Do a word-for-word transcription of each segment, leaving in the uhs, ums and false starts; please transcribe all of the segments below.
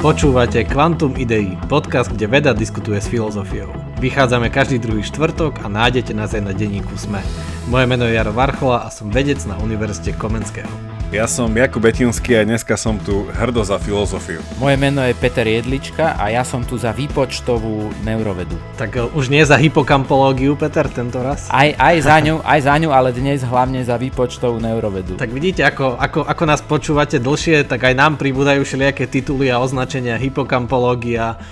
Počúvate Quantum Idei, podcast, kde veda diskutuje s filozofiou. Vychádzame každý druhý štvrtok a nájdete nás aj na denníku SME. Moje meno je Jaro Varchola a som vedec na Univerzite Komenského. Ja som Jakub Etinský a dneska som tu hrdo za filozofiu. Moje meno je Peter Jedlička a ja som tu za výpočtovú neurovedu. Tak už nie za hypokampológiu, Peter, tento raz? Aj, aj, za ňu, aj za ňu, ale dnes hlavne za výpočtovú neurovedu. Tak vidíte, ako, ako, ako nás počúvate dlhšie, tak aj nám pribúdajú všelijaké tituly a označenia hypokampológia,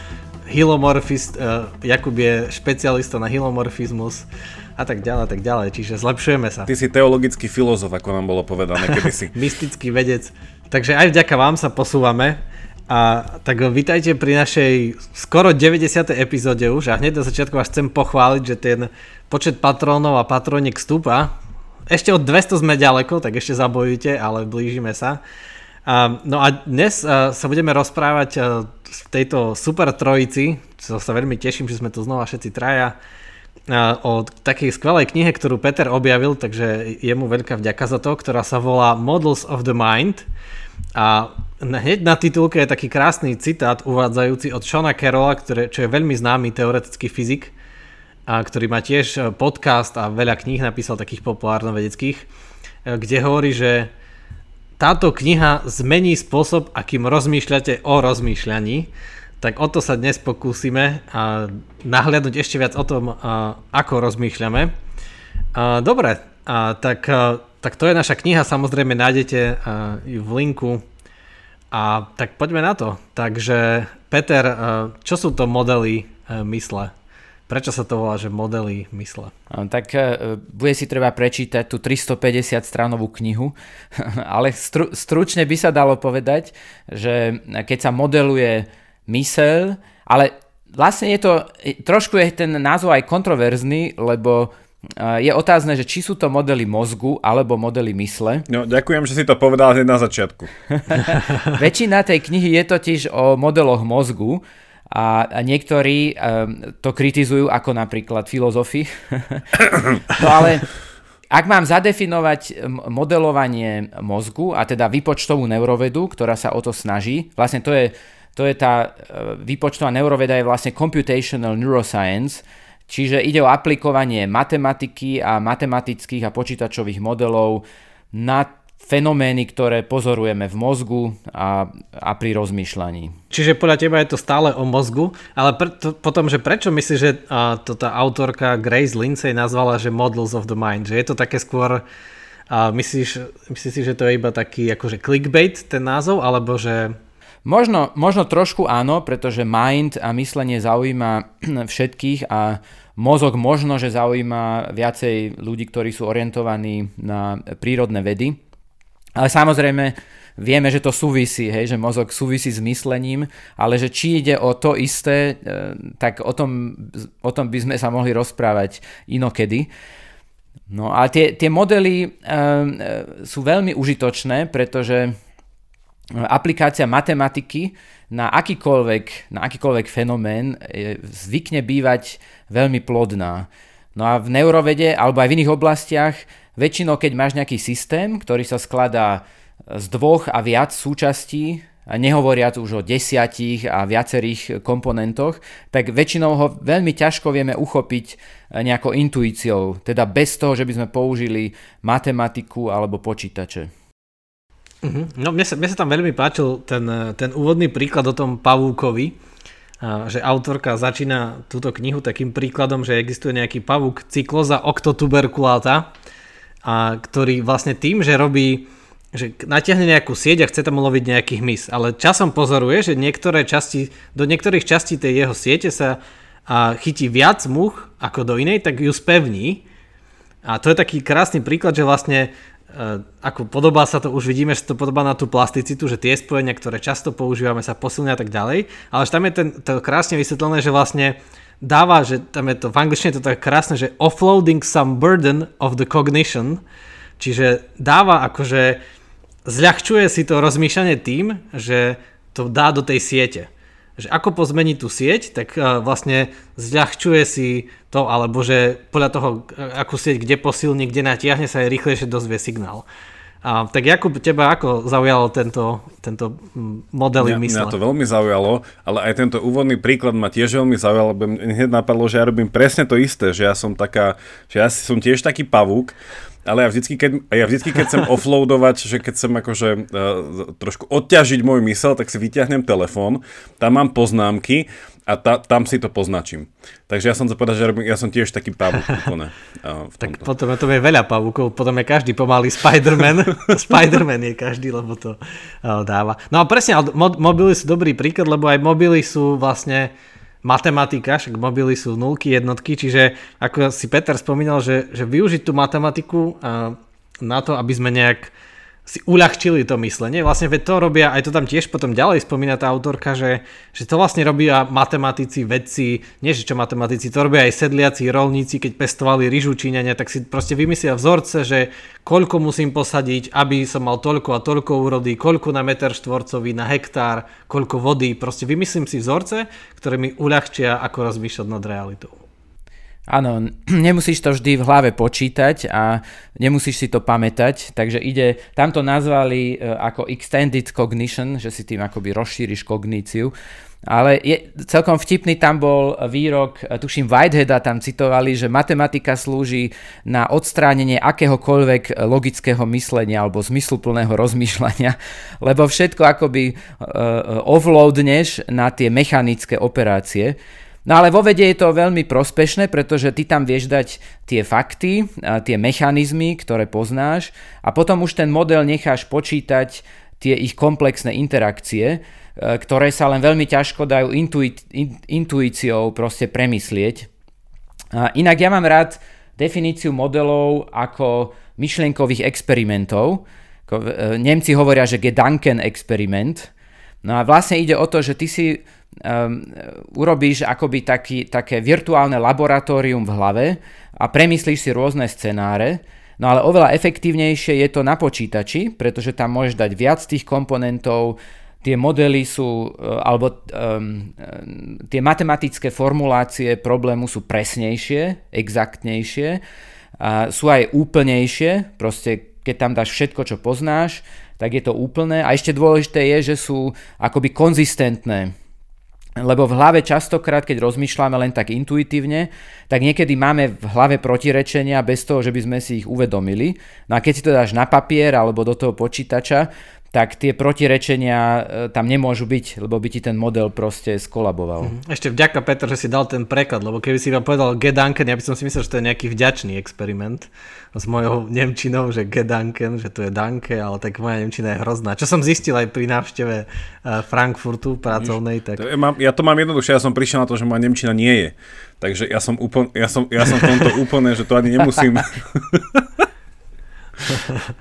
hilomorfist, uh, Jakub je špecialista na hilomorfizmus a tak ďalej, tak ďalej, čiže zlepšujeme sa. Ty si teologický filozof, ako nám bolo povedané kedysi. Mystický vedec, takže aj vďaka vám sa posúvame a tak vítajte pri našej skoro deväťdesiatej epizóde už a hneď na začiatku vás chcem pochváliť, že ten počet patrónov a patroniek stúpa. Ešte od dvesto sme ďaleko, tak ešte zabojujte, ale blížime sa. No a dnes sa budeme rozprávať v tejto super trojici, čo sa veľmi teším, že sme tu znova všetci traja, o takej skvelej knihe, ktorú Peter objavil, takže je mu veľká vďaka za to, ktorá sa volá Models of the Mind. A hneď na titulke je taký krásny citát uvádzajúci od Seana Carrolla, ktoré, čo je veľmi známy teoretický fyzik, a ktorý má tiež podcast a veľa kníh napísal takých populárno-vedeckých, kde hovorí, že táto kniha zmení spôsob, akým rozmýšľate o rozmýšľaní. Tak o to sa dnes pokúsime a nahliadnúť ešte viac o tom, ako rozmýšľame. Dobre, tak, tak to je naša kniha, samozrejme nájdete ju v linku. A tak poďme na to. Takže Peter, čo sú to modely mysle? Prečo sa to volá, že modely mysle? Tak bude si treba prečítať tú tristopäťdesiat stranovú knihu, ale stru, stručne by sa dalo povedať, že keď sa modeluje myseľ, ale vlastne je to, trošku je ten názov aj kontroverzný, lebo je otázne, že či sú to modely mozgu alebo modely mysle. No, ďakujem, že si to povedal na začiatku. Väčšina tej knihy je totiž o modeloch mozgu, a niektorí to kritizujú ako napríklad filozofi. No ale ak mám zadefinovať modelovanie mozgu a teda výpočtovú neurovedu, ktorá sa o to snaží, vlastne to je, to je tá výpočtová neuroveda je vlastne computational neuroscience, čiže ide o aplikovanie matematiky a matematických a počítačových modelov na fenomény, ktoré pozorujeme v mozgu a, a pri rozmýšľaní. Čiže podľa teba je to stále o mozgu, ale pre, to, potom, že prečo myslíš, že a, to tá autorka Grace Lindsay nazvala, že Models of the Mind, že je to také skôr, a, myslíš, myslíš si, že to je iba taký akože clickbait ten názov, alebo že... Možno, možno trošku áno, pretože mind a myslenie zaujíma všetkých a mozog možno, že zaujíma viacej ľudí, ktorí sú orientovaní na prírodné vedy. Ale samozrejme, vieme, že to súvisí, hej, že mozog súvisí s myslením, ale že či ide o to isté, tak o tom, o tom by sme sa mohli rozprávať inokedy. No a tie, tie modely sú veľmi užitočné, pretože aplikácia matematiky na akýkoľvek, na akýkoľvek fenomén zvykne bývať veľmi plodná. No a v neurovede alebo aj v iných oblastiach väčšinou, keď máš nejaký systém, ktorý sa skladá z dvoch a viac súčastí, a nehovoriac už o desiatich a viacerých komponentoch, tak väčšinou ho veľmi ťažko vieme uchopiť nejakou intuíciou, teda bez toho, že by sme použili matematiku alebo počítače. No, mne sa, mne sa tam veľmi páčil ten, ten úvodný príklad o tom pavúkovi, že autorka začína túto knihu takým príkladom, že existuje nejaký pavúk cykloza octotuberculata, a ktorý vlastne tým, že robí, že natiahne nejakú sieť a chce tam uloviť nejaký hmyz, ale časom pozoruje, že niektoré časti, do niektorých častí tej jeho siete sa a chytí viac much ako do inej, tak ju spevní. A to je taký krásny príklad, že vlastne e, ako podobá sa to, už vidíme, že to podobá na tú plasticitu, že tie spojenia, ktoré často používame, sa posilnia a tak ďalej, ale že tam je ten, to krásne vysvetlené, že vlastne dáva, že tam je to, v angličtine je to tak krásne, že offloading some burden of the cognition, čiže dáva akože, zľahčuje si to rozmýšľanie tým, že to dá do tej siete. Že ako pozmeniť tú sieť, tak vlastne zľahčuje si to, alebo že podľa toho, akú sieť kde posilní, kde natiahne, sa aj rýchlejšie dozvie signál. A tak Jakub, teba ako zaujalo tento, tento model mysle? Mňa to veľmi zaujalo, ale aj tento úvodný príklad ma tiež veľmi zaujalo, lebo mne hneď napadlo, že ja robím presne to isté, že ja som taká, že ja som tiež taký pavúk, ale ja vždycky, keď, ja vždycky, keď chcem offloadovať, že keď chcem akože uh, trošku odťažiť môj mysel, tak si vyťahnem telefón, tam mám poznámky a ta, tam si to poznačím. Takže ja som zapadal, že ja som tiež taký pavúk. Úplne, uh, v tak potom to je veľa pavúkov, potom je každý pomalý Spider-Man. Spider-Man je každý, lebo to uh, dáva. No a presne, mo- mobily sú dobrý príklad, lebo aj mobily sú vlastne matematika, však mobily sú nulky, jednotky, čiže ako si Peter spomínal, že, že využiť tú matematiku uh, na to, aby sme nejak si uľahčili to myslenie. Vlastne veď to robia, aj to tam tiež potom ďalej spomína tá autorka, že, že to vlastne robia matematici, vedci, nie že čo matematici, to robia aj sedliaci, rolníci, keď pestovali ryžu Číňania, tak si proste vymyslia vzorce, že koľko musím posadiť, aby som mal toľko a toľko úrody, koľko na meter štvorcový, na hektár, koľko vody. Proste vymyslím si vzorce, ktoré mi uľahčia, ako rozmýšľať nad realitou. Áno, nemusíš to vždy v hlave počítať a nemusíš si to pamätať, takže ide, tam to nazvali ako extended cognition, že si tým akoby rozšíriš kogníciu, ale je celkom vtipný, tam bol výrok, tuším Whiteheada tam citovali, že matematika slúži na odstránenie akéhokoľvek logického myslenia alebo zmysluplného rozmýšľania, lebo všetko akoby offloadneš na tie mechanické operácie. No ale vo vede je to veľmi prospešné, pretože ty tam vieš dať tie fakty, tie mechanizmy, ktoré poznáš, a potom už ten model necháš počítať tie ich komplexné interakcie, ktoré sa len veľmi ťažko dajú intuí- intuíciou proste premyslieť. Inak ja mám rád definíciu modelov ako myšlienkových experimentov. Nemci hovoria, že Gedanken-experiment. No a vlastne ide o to, že ty si Um, urobíš akoby taký, také virtuálne laboratórium v hlave a premyslíš si rôzne scenáre, no ale oveľa efektívnejšie je to na počítači, pretože tam môžeš dať viac tých komponentov, tie modely sú, alebo um, tie matematické formulácie problému sú presnejšie, exaktnejšie, a sú aj úplnejšie, proste keď tam dáš všetko, čo poznáš, tak je to úplné, a ešte dôležité je, že sú akoby konzistentné. Lebo v hlave častokrát, keď rozmýšľame len tak intuitívne, tak niekedy máme v hlave protirečenia bez toho, že by sme si ich uvedomili. No a keď si to dáš na papier alebo do toho počítača, tak tie protirečenia tam nemôžu byť, lebo by ti ten model proste skolaboval. Ešte vďaka, Peter, že si dal ten preklad, lebo keby si vám povedal Gedanken, ja by som si myslel, že to je nejaký vďačný experiment s mojou nemčinou, že Gedanken, že to je danke, ale tak moja nemčina je hrozná. Čo som zistil aj pri návšteve Frankfurtu pracovnej. Tak... Ja to mám jednoduchšie, ja som prišiel na to, že moja nemčina nie je. Takže ja som úplne, ja som, ja som v tomto úplne, že to ani nemusím...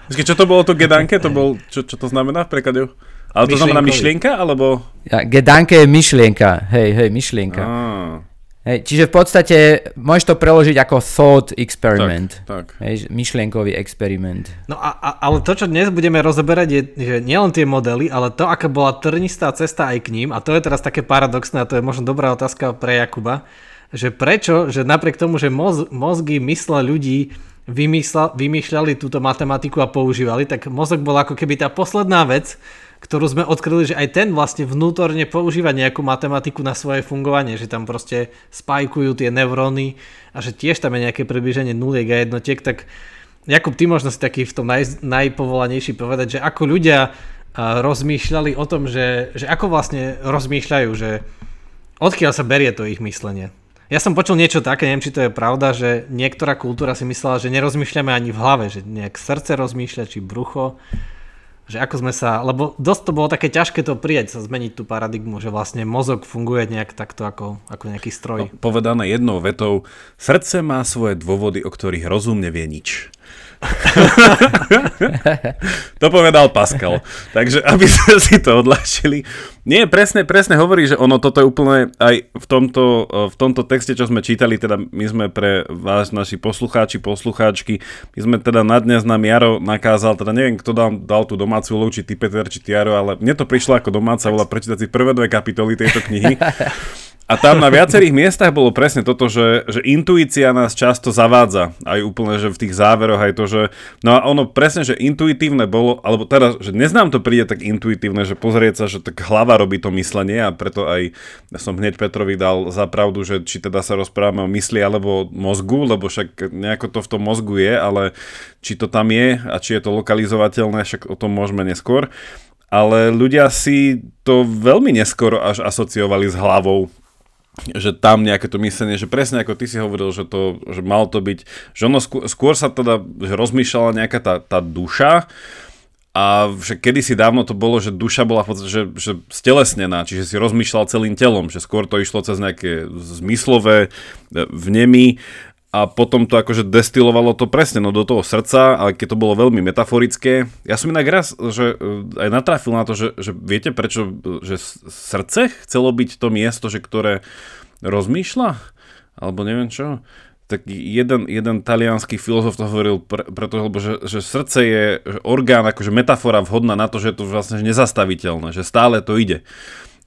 Čo to bolo to Gedanke? To bol, čo, čo to znamená v preklade? Ale to znamená myšlienka? Alebo... Ja, Gedanke je myšlienka. Hej, hej, myšlienka. Ah. Hej, čiže v podstate môžeš to preložiť ako thought experiment. Tak, tak. Hej, myšlienkový experiment. No a, a, ale to, čo dnes budeme rozoberať, je že nielen tie modely, ale to, aká bola trnistá cesta aj k ním. A to je teraz také paradoxné, a to je možno dobrá otázka pre Jakuba, že prečo, že napriek tomu, že moz, mozgy, mysle ľudí vymýšľali túto matematiku a používali, tak mozog bol ako keby tá posledná vec, ktorú sme odkryli, že aj ten vlastne vnútorne používa nejakú matematiku na svoje fungovanie, že tam proste spajkujú tie neuróny a že tiež tam je nejaké približenie nuliek a jednotiek. Tak Jakub, ty možno si taký v tom naj, najpovolanejší povedať, že ako ľudia rozmýšľali o tom, že, že ako vlastne rozmýšľajú, že odkiaľ sa berie to ich myslenie. Ja som počul niečo také, neviem, či to je pravda, že niektorá kultúra si myslela, že nerozmýšľame ani v hlave, že nejak srdce rozmýšľa, či brucho, že ako sme sa, lebo dosť to bolo také ťažké to prijať, sa zmeniť tú paradigmu, že vlastne mozog funguje nejak takto ako, ako nejaký stroj. No, povedané jednou vetou, srdce má svoje dôvody, o ktorých rozum nevie nič. To povedal Pascal. Takže aby sme si to odľahčili. Nie, presne, presne hovorí, že ono toto je úplne aj v tomto, v tomto texte, čo sme čítali, teda my sme pre vás, naši poslucháči, poslucháčky, my sme teda na dnes nám Jaro nakázal, teda neviem, kto dal, dal tú domácu úlohu, či ty, Peter, či ty, Jaro, ale mne to prišlo ako domáca úloha prečítať si prvé dve kapitoly tejto knihy. A tam na viacerých miestach bolo presne toto, že, že intuícia nás často zavádza. Aj úplne, že v tých záveroch aj to, že... No a ono presne, že intuitívne bolo, alebo teraz, že dnes nám to príde tak intuitívne, že pozrieť sa, že tak hlava robí to myslenie a preto aj ja som hneď Petrovi dal za pravdu, že či teda sa rozprávame o mysli alebo mozgu, lebo však nejako to v tom mozgu je, ale či to tam je a či je to lokalizovateľné, však o tom môžeme neskôr. Ale ľudia si to veľmi neskoro až asociovali s hlavou. Že tam nejaké to myslenie, že presne ako ty si hovoril, že to, že malo to byť, že ono skôr, skôr sa teda že rozmýšľala nejaká tá, tá duša a že kedysi dávno to bolo, že duša bola že, že stelesnená, čiže si rozmýšľal celým telom, že skôr to išlo cez nejaké zmyslové vnemy a potom to akože destilovalo to presne no do toho srdca, ale keď to bolo veľmi metaforické. Ja som inak raz že aj natrafil na to, že, že viete prečo, že srdce chcelo byť to miesto, že ktoré rozmýšľa, alebo neviem čo. Tak jeden, jeden taliansky filozof to hovoril, pre, preto, lebo že, že srdce je orgán, akože metafora vhodná na to, že je to vlastne nezastaviteľné, že stále to ide.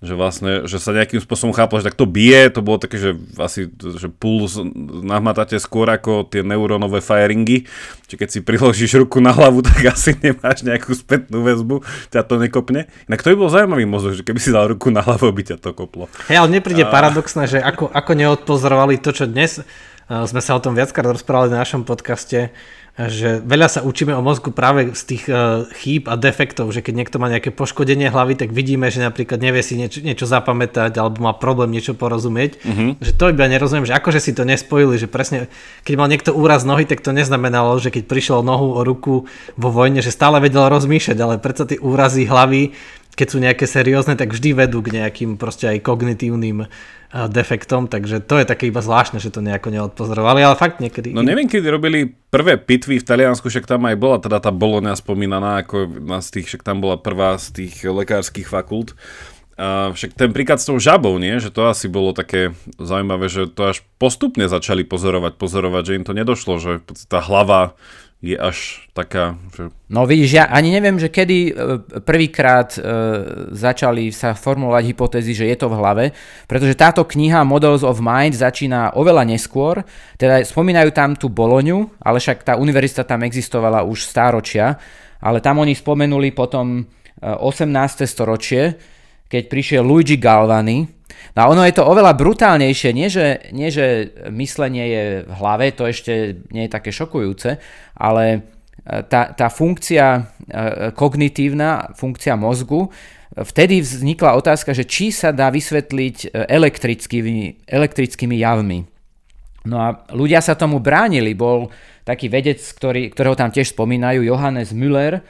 Že vlastne, že sa nejakým spôsobom chápalo, že tak to bije, to bolo také, že asi že puls nahmatáte skôr ako tie neurónové firingy, čiže keď si priložíš ruku na hlavu, tak asi nemáš nejakú spätnú väzbu, ťa to nekopne. Inak to by bol zaujímavý mozog, že keby si dal ruku na hlavu, by ťa to koplo. Hej, ale nepríde a... paradoxné, že ako, ako neodpozorovali to, čo dnes, sme sa o tom viackrát rozprávali na našom podcaste, že veľa sa učíme o mozgu práve z tých chýb a defektov, že keď niekto má nejaké poškodenie hlavy, tak vidíme, že napríklad nevie si niečo, niečo zapamätať alebo má problém niečo porozumieť. Mm-hmm. Že to iba nerozumiem, že akože si to nespojili, že presne keď mal niekto úraz nohy, tak to neznamenalo, že keď prišiel nohu o ruku vo vojne, že stále vedel rozmýšľať, ale predsa tie úrazy hlavy, keď sú nejaké seriózne, tak vždy vedú k nejakým proste aj kognitívnym defektom, takže to je také iba zvláštne, že to nejako neodpozorovali, ale fakt niekedy... No neviem, kedy robili prvé pitvy v Taliansku, však tam aj bola teda tá Bologna spomínaná, ako z tých, však tam bola prvá z tých lekárskych fakult. A však ten príklad s tou žabou, nie? Že to asi bolo také zaujímavé, že to až postupne začali pozorovať, pozorovať, že im to nedošlo, že tá hlava je až taká... Že... No vidíš, ja ani neviem, že kedy prvýkrát e, začali sa formulovať hypotézy, že je to v hlave, pretože táto kniha Models of Mind začína oveľa neskôr, teda spomínajú tam tú Bolognu, ale však tá univerzita tam existovala už stáročia, ale tam oni spomenuli potom osemnáste storočie, keď prišiel Luigi Galvani. No a ono je to oveľa brutálnejšie, nie že, nie že myslenie je v hlave, to ešte nie je také šokujúce, ale tá, tá funkcia kognitívna, funkcia mozgu, vtedy vznikla otázka, že či sa dá vysvetliť elektrickými, elektrickými javmi. No a ľudia sa tomu bránili, bol taký vedec, ktorý, ktorého tam tiež spomínajú, Johannes Müller,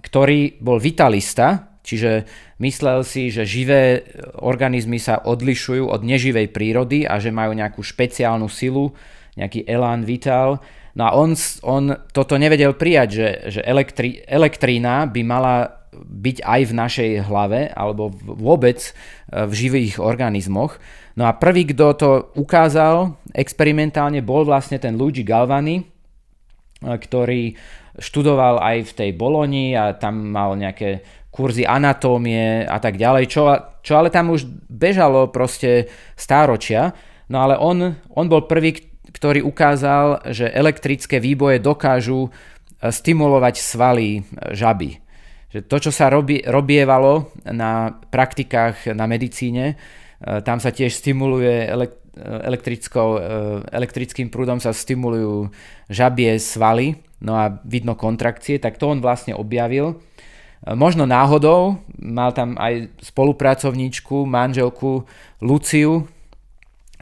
ktorý bol vitalista. Čiže myslel si, že živé organizmy sa odlišujú od neživej prírody a že majú nejakú špeciálnu silu, nejaký elán vitál. No a on, on toto nevedel prijať, že, že elektri, elektrína by mala byť aj v našej hlave alebo vôbec v živých organizmoch. No a prvý, kto to ukázal experimentálne, bol vlastne ten Luigi Galvani, ktorý študoval aj v tej Bologni a tam mal nejaké kurzy anatómie a tak ďalej, čo, čo ale tam už bežalo proste stáročia. No ale on, on bol prvý, ktorý ukázal, že elektrické výboje dokážu stimulovať svaly žaby. Že to, čo sa robi, robievalo na praktikách na medicíne, tam sa tiež stimuluje elektrickou, elektrickým prúdom sa stimulujú žabie svaly, no a vidno kontrakcie, tak to on vlastne objavil. Možno náhodou, mal tam aj spolupracovníčku, manželku Luciu,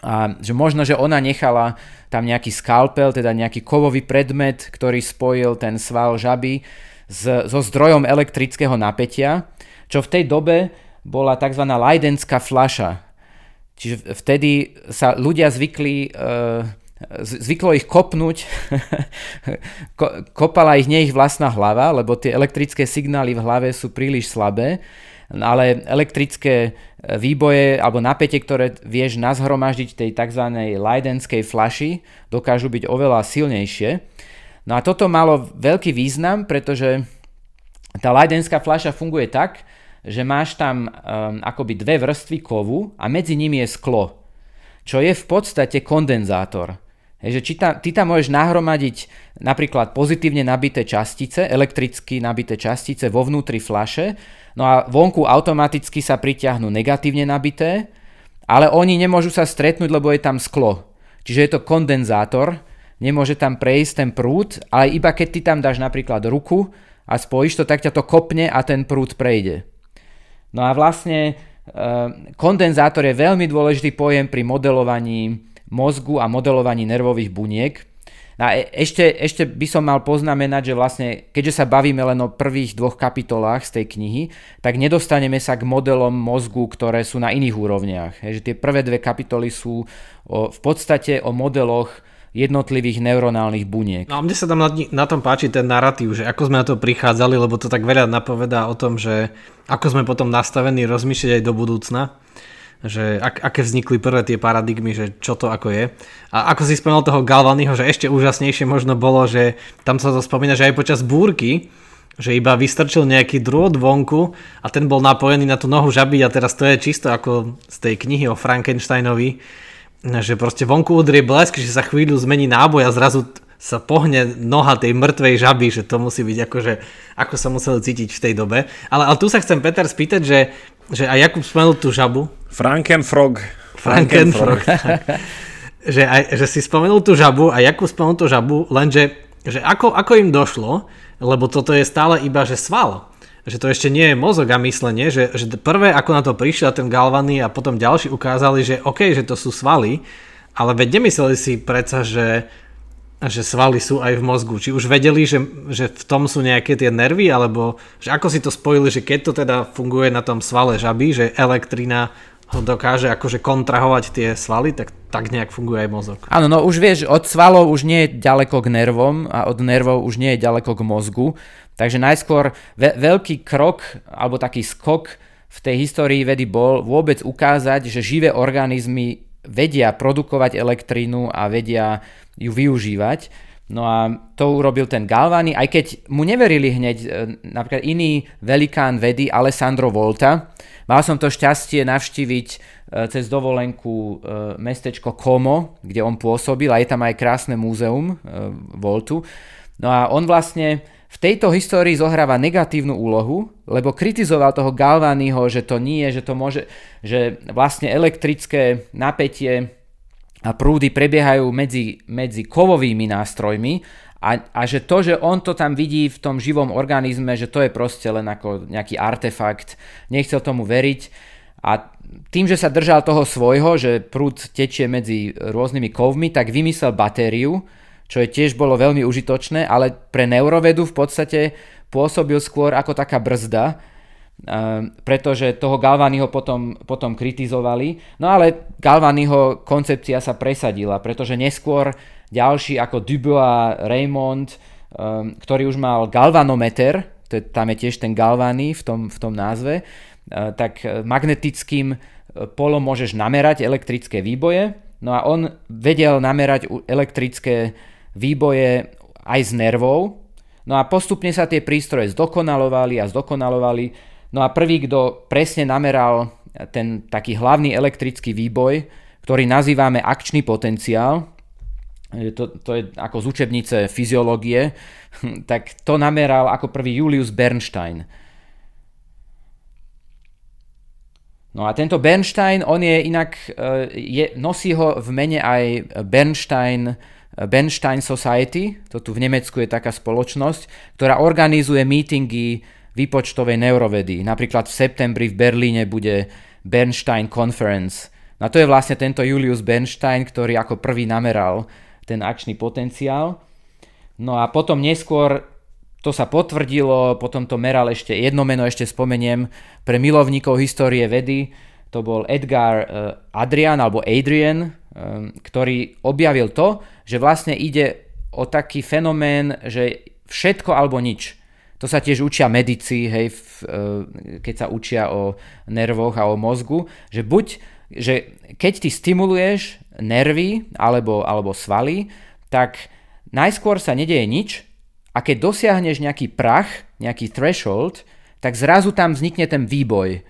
a že možno, že ona nechala tam nejaký skalpel, teda nejaký kovový predmet, ktorý spojil ten sval žaby s, so zdrojom elektrického napätia, čo v tej dobe bola tzv. Leidenská fľaša. Čiže vtedy sa ľudia zvykli... E, Zvyklo ich kopnúť, kopala ich nie ich vlastná hlava, lebo tie elektrické signály v hlave sú príliš slabé, ale elektrické výboje alebo napätie, ktoré vieš nazhromaždiť tej tzv. Leidenskej fľaši, dokážu byť oveľa silnejšie. No a toto malo veľký význam, pretože tá Leidenská fľaša funguje tak, že máš tam um, akoby dve vrstvy kovu a medzi nimi je sklo, čo je v podstate kondenzátor. Hej, že či tam, ty tam môžeš nahromadiť napríklad pozitívne nabité častice, elektricky nabité častice vo vnútri fľaše, no a vonku automaticky sa pritiahnu negatívne nabité, ale oni nemôžu sa stretnúť, lebo je tam sklo. Čiže je to kondenzátor, nemôže tam prejsť ten prúd, ale iba keď ty tam dáš napríklad ruku a spojíš to, tak ťa to kopne a ten prúd prejde. No a vlastne kondenzátor je veľmi dôležitý pojem pri modelovaní mozgu a modelovaní nervových buniek. A ešte, ešte by som mal poznamenať, že vlastne, keďže sa bavíme len o prvých dvoch kapitolách z tej knihy, tak nedostaneme sa k modelom mozgu, ktoré sú na iných úrovniach. Že tie prvé dve kapitoly sú o, v podstate o modeloch jednotlivých neuronálnych buniek. No a mne sa tam na, na tom páči ten narratív, že ako sme na to prichádzali, lebo to tak veľa napovedá o tom, že ako sme potom nastavení rozmýšľať aj do budúcna. Že ak, aké vznikli prvé tie paradigmy, že čo to ako je. A ako si spomínal toho Galvaniho, že ešte úžasnejšie možno bolo, že tam sa to spomína, že aj počas búrky, že iba vystrčil nejaký drôt vonku a ten bol napojený na tú nohu žaby a teraz to je čisto ako z tej knihy o Frankensteinovi, že proste vonku udrie blesk, že sa chvíľu zmení náboj a zrazu sa pohne noha tej mŕtvej žaby, že to musí byť akože, ako sa musel cítiť v tej dobe. Ale, ale tu sa chcem, Peter, spýtať, že, že aj Jakub spomenul tú žabu. Frankenfrog. Frankenfrog. že, aj, že si spomenul tú žabu a Jakub spomenul tú žabu, lenže že ako, ako im došlo, lebo toto je stále iba, že sval. Že to ešte nie je mozog a myslenie, že, že prvé, ako na to prišiel ten Galvani a potom ďalší ukázali, že okej, že to sú svaly, ale veď nemysleli si predsa, že že svaly sú aj v mozgu. Či už vedeli, že, že v tom sú nejaké tie nervy, alebo že ako si to spojili, že keď to teda funguje na tom svale žaby, že elektrina ho dokáže akože kontrahovať tie svaly, tak, tak nejak funguje aj mozog. Áno, no už vieš, od svalov už nie je ďaleko k nervom a od nervov už nie je ďaleko k mozgu. Takže najskôr ve- veľký krok, alebo taký skok v tej histórii vedy bol vôbec ukázať, že živé organizmy vedia produkovať elektrínu a vedia ju využívať. No a to urobil ten Galvani, aj keď mu neverili hneď napríklad iný velikán vedy, Alessandro Volta. Mal som to šťastie navštíviť cez dovolenku mestečko Como, kde on pôsobil a je tam aj krásne múzeum Voltu. No a on vlastne v tejto histórii zohráva negatívnu úlohu, lebo kritizoval toho Galvaniho, že to nie, že to môže, že vlastne elektrické napätie a prúdy prebiehajú medzi, medzi kovovými nástrojmi a, a že to, že on to tam vidí v tom živom organizme, že to je proste len ako nejaký artefakt, nechcel tomu veriť a tým, že sa držal toho svojho, že prúd tečie medzi rôznymi kovmi, tak vymyslel batériu, čo je tiež bolo veľmi užitočné, ale pre neurovedu v podstate pôsobil skôr ako taká brzda, pretože toho Galvaniho potom, potom kritizovali. No ale Galvaniho koncepcia sa presadila, pretože neskôr ďalší ako Dubois Raymond, ktorý už mal galvanometer, to je, tam je tiež ten Galvani v tom, v tom názve, tak magnetickým polom môžeš namerať elektrické výboje. No a on vedel namerať elektrické výboje aj s nervou. No a postupne sa tie prístroje zdokonalovali a zdokonalovali. No a prvý, kto presne nameral ten taký hlavný elektrický výboj, ktorý nazývame akčný potenciál, to, to je ako z učebnice fyziológie, tak to nameral ako prvý Julius Bernstein. No a tento Bernstein, on je inak, je, nosí ho v mene aj Bernstein, Bernstein Society, to tu v Nemecku je taká spoločnosť, ktorá organizuje meetingy výpočtovej neurovedy. Napríklad v septembri v Berlíne bude Bernstein Conference. No to je vlastne tento Julius Bernstein, ktorý ako prvý nameral ten akčný potenciál. No a potom neskôr to sa potvrdilo, potom to meral ešte, jedno meno ešte spomeniem, pre milovníkov histórie vedy, to bol Edgar Adrian alebo Adrian, ktorý objavil to, že vlastne ide o taký fenomén, že všetko alebo nič. To sa tiež učia medici, hej, v, keď sa učia o nervoch a o mozgu, že buď, že keď ty stimuluješ nervy alebo, alebo svaly, tak najskôr sa nedeje nič a keď dosiahneš nejaký prach, nejaký threshold, tak zrazu tam vznikne ten výboj,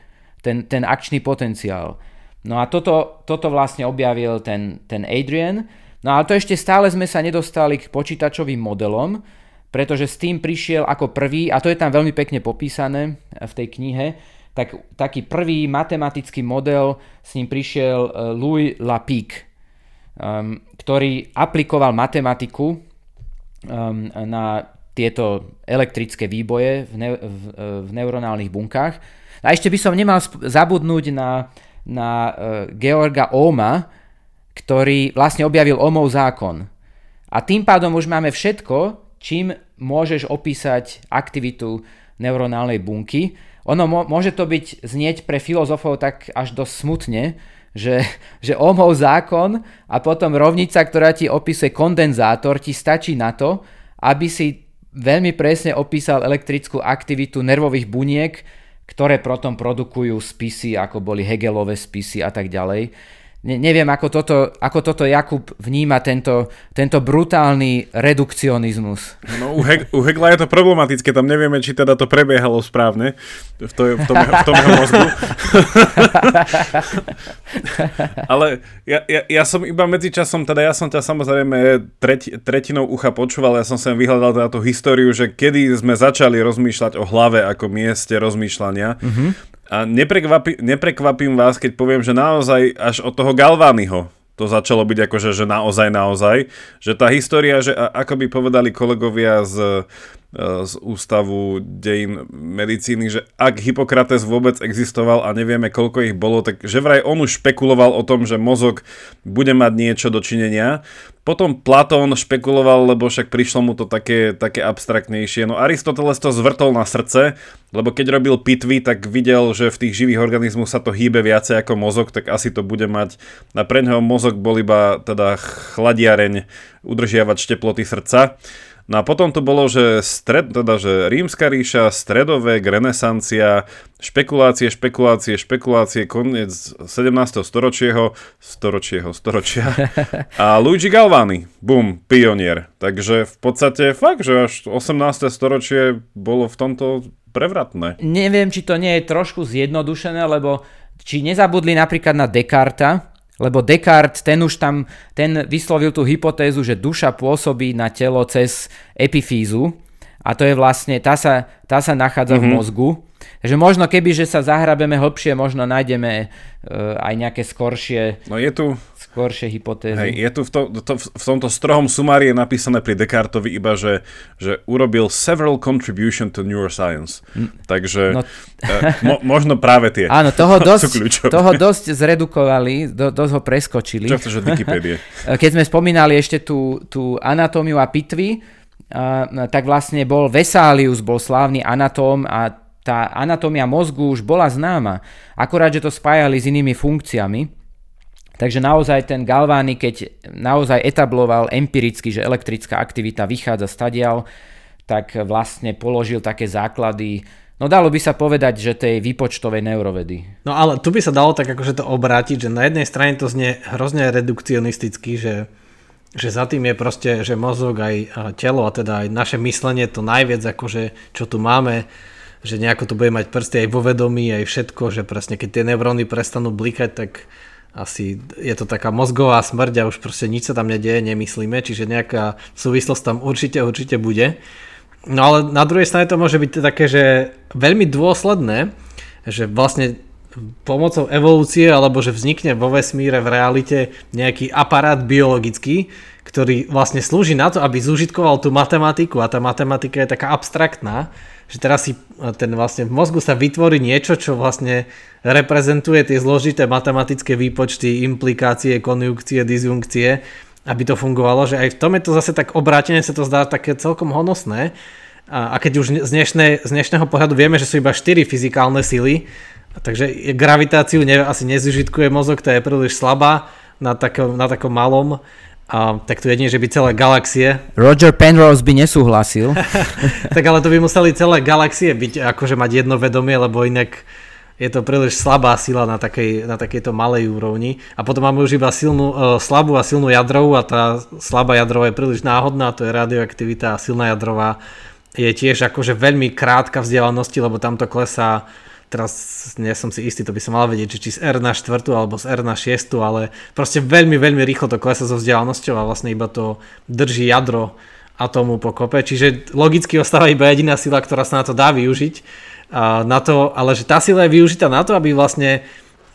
ten, ten akčný potenciál. No a toto, toto vlastne objavil ten, ten Adrian. No ale to ešte stále sme sa nedostali k počítačovým modelom, pretože s tým prišiel ako prvý, a to je tam veľmi pekne popísané v tej knihe, tak, taký prvý matematický model, s ním prišiel Louis Lapicque, um, ktorý aplikoval matematiku um, na tieto elektrické výboje v, ne, v, v neuronálnych bunkách. A ešte by som nemal sp- zabudnúť na, na uh, Georga Ohma, ktorý vlastne objavil Ohmov zákon. A tým pádom už máme všetko, čím môžeš opísať aktivitu neuronálnej bunky. Ono môže to byť znieť pre filozofov tak až dosť smutne, že, že Ohmov zákon a potom rovnica, ktorá ti opisuje kondenzátor, ti stačí na to, aby si veľmi presne opísal elektrickú aktivitu nervových buniek, ktoré potom produkujú spisy, ako boli Hegelové spisy a tak ďalej. Ne, neviem, ako toto, ako toto Jakub vníma tento, tento brutálny redukcionizmus. No, u, He- u Hegla je to problematické, tam nevieme, či teda to prebiehalo správne v, to, v, tom, v tom jeho mozgu. Ale ja, ja, ja som iba medzičasom, teda ja som ťa samozrejme treti, tretinou ucha počúval, ja som sem vyhľadal teda tú históriu, že kedy sme začali rozmýšľať o hlave ako mieste rozmýšľania. Mhm. A neprekvapí, neprekvapím vás, keď poviem, že naozaj až od toho Galvaniho to začalo byť akože, že naozaj, naozaj. Že tá história, že ako by povedali kolegovia z, z Ústavu dejín medicíny, že ak Hipokrates vôbec existoval a nevieme, koľko ich bolo, tak že vraj on už špekuloval o tom, že mozog bude mať niečo do činenia. Potom Platón špekuloval, lebo však prišlo mu to také, také abstraktnejšie. No Aristoteles to zvrtol na srdce, lebo keď robil pitvy, tak videl, že v tých živých organizmoch sa to hýbe viacej ako mozog, tak asi to bude mať. Na preňho mozog bol iba teda chladiareň, udržiavač teploty srdca. No a potom to bolo, že, stred, teda, že Rímska ríša, stredovek, renesancia, špekulácie, špekulácie, špekulácie, koniec sedemnásteho storočieho, storočieho, storočia. A Luigi Galvani, bum, pionier. Takže v podstate fakt, že až osemnáste storočie bolo v tomto prevratné. Neviem, či to nie je trošku zjednodušené, lebo či nezabudli napríklad na Descartesa, lebo Descartes, ten už tam, ten vyslovil tú hypotézu, že duša pôsobí na telo cez epifízu a to je vlastne, tá sa, tá sa nachádza mm-hmm. v mozgu. Takže možno keby, že sa zahrabeme hlbšie, možno nájdeme uh, aj nejaké skoršie, no je tu, skoršie hypotézy. Hej, je tu v, to, to, v tomto strohom sumári je napísané pri Descartovi iba, že, že urobil several contribution to neuroscience. Takže no, mo, možno práve tie. Áno, toho dosť, toho dosť zredukovali, do, dosť ho preskočili. Čo chceš od Wikipédie? Keď sme spomínali ešte tú, tú anatómiu a pitvy, uh, tak vlastne bol Vesálius, bol slávny anatóm a tá anatómia mozgu už bola známa, akorát, že to spájali s inými funkciami. Takže naozaj ten Galvani, keď naozaj etabloval empiricky, že elektrická aktivita vychádza stadiaľ, tak vlastne položil také základy, no dalo by sa povedať, že tej výpočtovej neurovedy. No ale tu by sa dalo tak akože to obrátiť, že na jednej strane to znie hrozne redukcionisticky, že, že za tým je proste, že mozog aj telo a teda aj naše myslenie to najviac akože čo tu máme, že nejako to bude mať prsty aj vo vedomí, aj všetko, že presne keď tie neuróny prestanú blikať, tak asi je to taká mozgová smrť a už proste nič sa tam nedieje, nemyslíme, čiže nejaká súvislosť tam určite, určite bude. No ale na druhej strane to môže byť také, že veľmi dôsledné, že vlastne pomocou evolúcie, alebo že vznikne vo vesmíre v realite nejaký aparát biologický, ktorý vlastne slúži na to, aby zúžitkoval tú matematiku a tá matematika je taká abstraktná, že teraz si ten vlastne v mozgu sa vytvorí niečo, čo vlastne reprezentuje tie zložité matematické výpočty, implikácie, konjunkcie, disjunkcie, aby to fungovalo, že aj v tom je to zase tak obrátene, sa to zdá také celkom honosné a, a keď už z, dnešné, z dnešného pohľadu vieme, že sú iba štyri fyzikálne sily, takže gravitáciu ne, asi nezužitkuje mozog, tá je príliš slabá na takom, na takom malom. A tak tu jedine, že by celé galaxie... Roger Penrose by nesúhlasil. Tak ale to by museli celé galaxie byť, akože mať jedno vedomie, lebo inak je to príliš slabá sila na, takej, na takejto malej úrovni. A potom máme už iba silnú, slabú a silnú jadrovú a tá slabá jadrová je príliš náhodná, to je radioaktivita a silná jadrová je tiež akože veľmi krátka vzdialenosti, lebo tamto klesá, teraz nie som si istý, to by som mal vedieť, či, či z R na štvrtú alebo z R na šiestu, ale proste veľmi, veľmi rýchlo to klesá so vzdialenosťou a vlastne iba to drží jadro atomu pokope, čiže logicky ostáva iba jediná sila, ktorá sa na to dá využiť, a na to, ale že tá sila je využitá na to, aby vlastne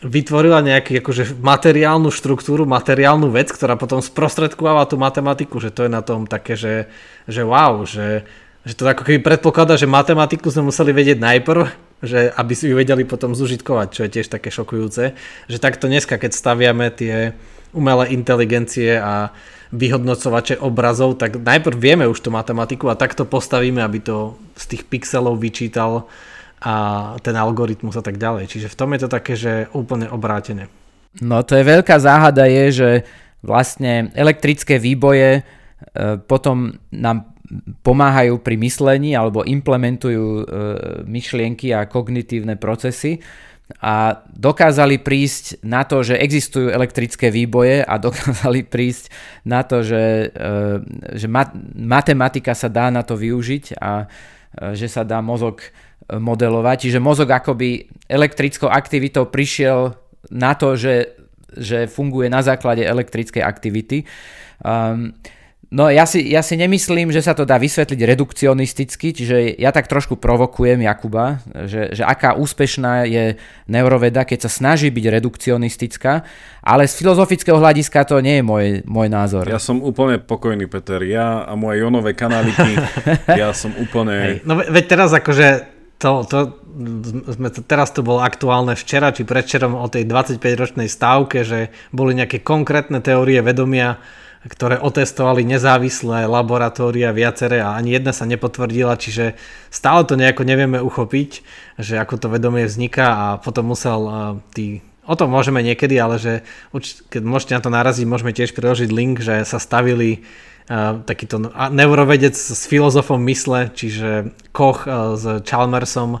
vytvorila nejakú akože materiálnu štruktúru, materiálnu vec, ktorá potom sprostredkováva tú matematiku, že to je na tom také, že, že wow, že, že to ako keby predpokladá, že matematiku sme museli vedieť najprv, že aby si ju vedeli potom zužitkovať, čo je tiež také šokujúce, že takto dneska, keď staviame tie umelé inteligencie a vyhodnocovače obrazov, tak najprv vieme už tú matematiku a takto postavíme, aby to z tých pixelov vyčítal a ten algoritmus a tak ďalej. Čiže v tom je to také, že úplne obrátené. No to je veľká záhada je, že vlastne elektrické výboje e, potom nám pomáhajú pri myslení alebo implementujú e, myšlienky a kognitívne procesy a dokázali prísť na to, že existujú elektrické výboje a dokázali prísť na to, že, e, že mat- matematika sa dá na to využiť a e, že sa dá mozog modelovať, čiže mozog akoby elektrickou aktivitou prišiel na to, že, že funguje na základe elektrickej aktivity. Um, no ja si, ja si nemyslím, že sa to dá vysvetliť redukcionisticky, čiže ja tak trošku provokujem Jakuba, že, že aká úspešná je neuroveda, keď sa snaží byť redukcionistická, ale z filozofického hľadiska to nie je môj, môj názor. Ja som úplne pokojný, Peter, ja a moje jonové kanáliky, ja som úplne... Hej. No veď teraz akože... To, to, sme to, teraz to bolo aktuálne včera či predvčerom o tej dvadsaťpäťročnej stávke, že boli nejaké konkrétne teórie vedomia, ktoré otestovali nezávislé laboratória viaceré a ani jedna sa nepotvrdila, čiže stále to nejako nevieme uchopiť, že ako to vedomie vzniká a potom musel tí... O tom môžeme niekedy, ale že keď môžete na to naraziť, môžeme tiež priložiť link, že sa stavili uh, takýto neurovedec s filozofom mysle, čiže Koch uh, s Chalmersom, uh,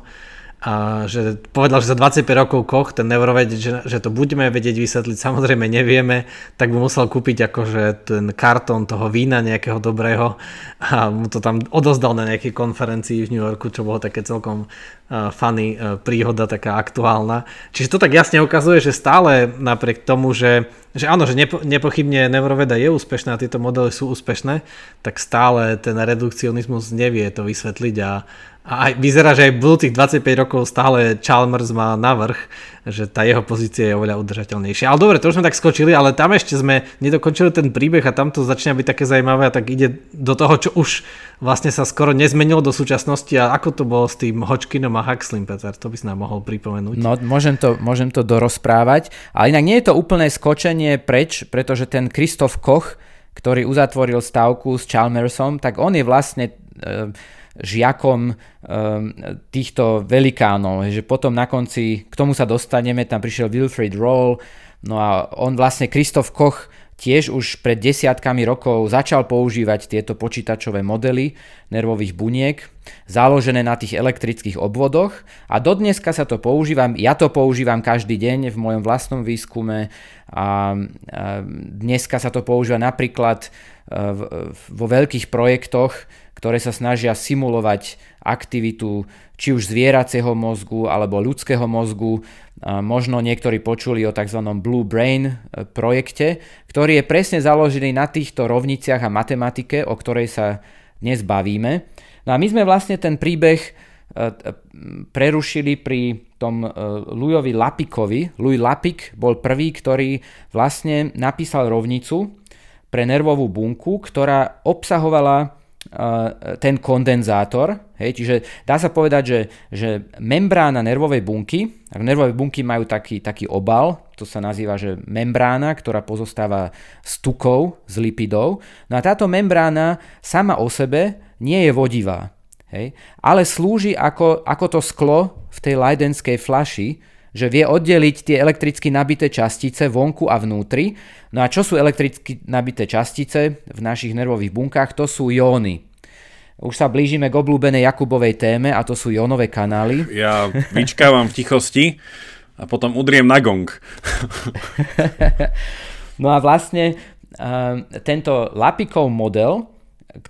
že povedal, že za dvadsaťpäť rokov Koch, ten neurovedec, že, že to budeme vedieť vysvetliť, samozrejme nevieme, tak by musel kúpiť akože ten kartón toho vína nejakého dobrého a mu to tam odozdal na nejakej konferencii v New Yorku, čo bolo také celkom funny príhoda, taká aktuálna. Čiže to tak jasne ukazuje, že stále napriek tomu, že, že áno, že nepo, nepochybne neuroveda je úspešná, tieto modely sú úspešné, tak stále ten redukcionizmus nevie to vysvetliť a, a aj, vyzerá, že aj v tých dvadsaťpäť rokov stále Chalmers má navrh, že tá jeho pozícia je oveľa udržateľnejšia. Ale dobre, to už sme tak skočili, ale tam ešte sme nedokončili ten príbeh a tam to začína byť také zaujímavé a tak ide do toho, čo už vlastne sa skoro nezmenilo do súčasnosti a ako to bolo s tým Hodgkinom a Huxleym, Peter, to by si nám mohol pripomenúť. No, môžem to, môžem to dorozprávať, ale inak nie je to úplné skočenie preč, pretože ten Christoph Koch, ktorý uzatvoril stávku s Chalmersom, tak on je vlastne e, žiakom e, týchto velikánov, že potom na konci, k tomu sa dostaneme, tam prišiel Wilfrid Rall, no a on vlastne, Christoph Koch, tiež už pred desiatkami rokov začal používať tieto počítačové modely nervových buniek, založené na tých elektrických obvodoch a dodneska sa to používam, ja to používam každý deň v mojom vlastnom výskume a dneska sa to používa napríklad vo veľkých projektoch, ktoré sa snažia simulovať aktivitu či už zvieracieho mozgu alebo ľudského mozgu. Možno niektorí počuli o tzv. Blue Brain projekte, ktorý je presne založený na týchto rovniciach a matematike, o ktorej sa dnes bavíme. No a my sme vlastne ten príbeh prerušili pri tom Louisovi Lapicqueovi. Louis Lapicque bol prvý, ktorý vlastne napísal rovnicu pre nervovú bunku, ktorá obsahovala ten kondenzátor, hej, čiže dá sa povedať, že, že membrána nervovej bunky, ak nervové bunky majú taký, taký obal, to sa nazýva, že membrána, ktorá pozostáva z tukov, z lipidov, no a táto membrána sama o sebe nie je vodivá, hej, ale slúži ako, ako to sklo v tej Leidenskej fľaši, že vie oddeliť tie elektricky nabité častice vonku a vnútri. No a čo sú elektricky nabité častice v našich nervových bunkách? To sú jóny. Už sa blížime k obľúbenej Jakubovej téme a to sú jónové kanály. Ja vyčkávam v tichosti a potom udriem na gong. No a vlastne uh, tento Lapicqueov model,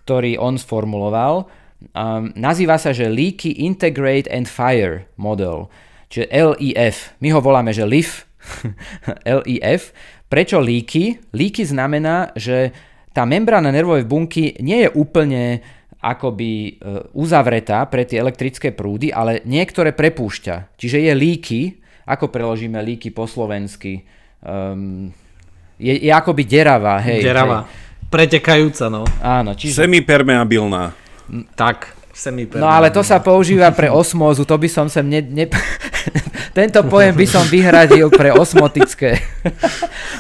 ktorý on sformuloval, Um, nazýva sa, že Leaky Integrate and Fire model, čiže el í ef. My ho voláme, že el í ef. el í ef. Prečo leaky? Leaky znamená, že tá membrána nervovej bunky nie je úplne akoby uzavretá pre tie elektrické prúdy, ale niektoré prepúšťa. Čiže je leaky, ako preložíme leaky po slovensky, um, je, je akoby deravá. Hej, deravá, hej. Pretekajúca, no. Áno, čiže... Semipermeabilná. Tak, semipermeabilná. No ale to sa používa pre osmózu, to by som sem... Ne, ne... Tento pojem by som vyhradil pre osmotické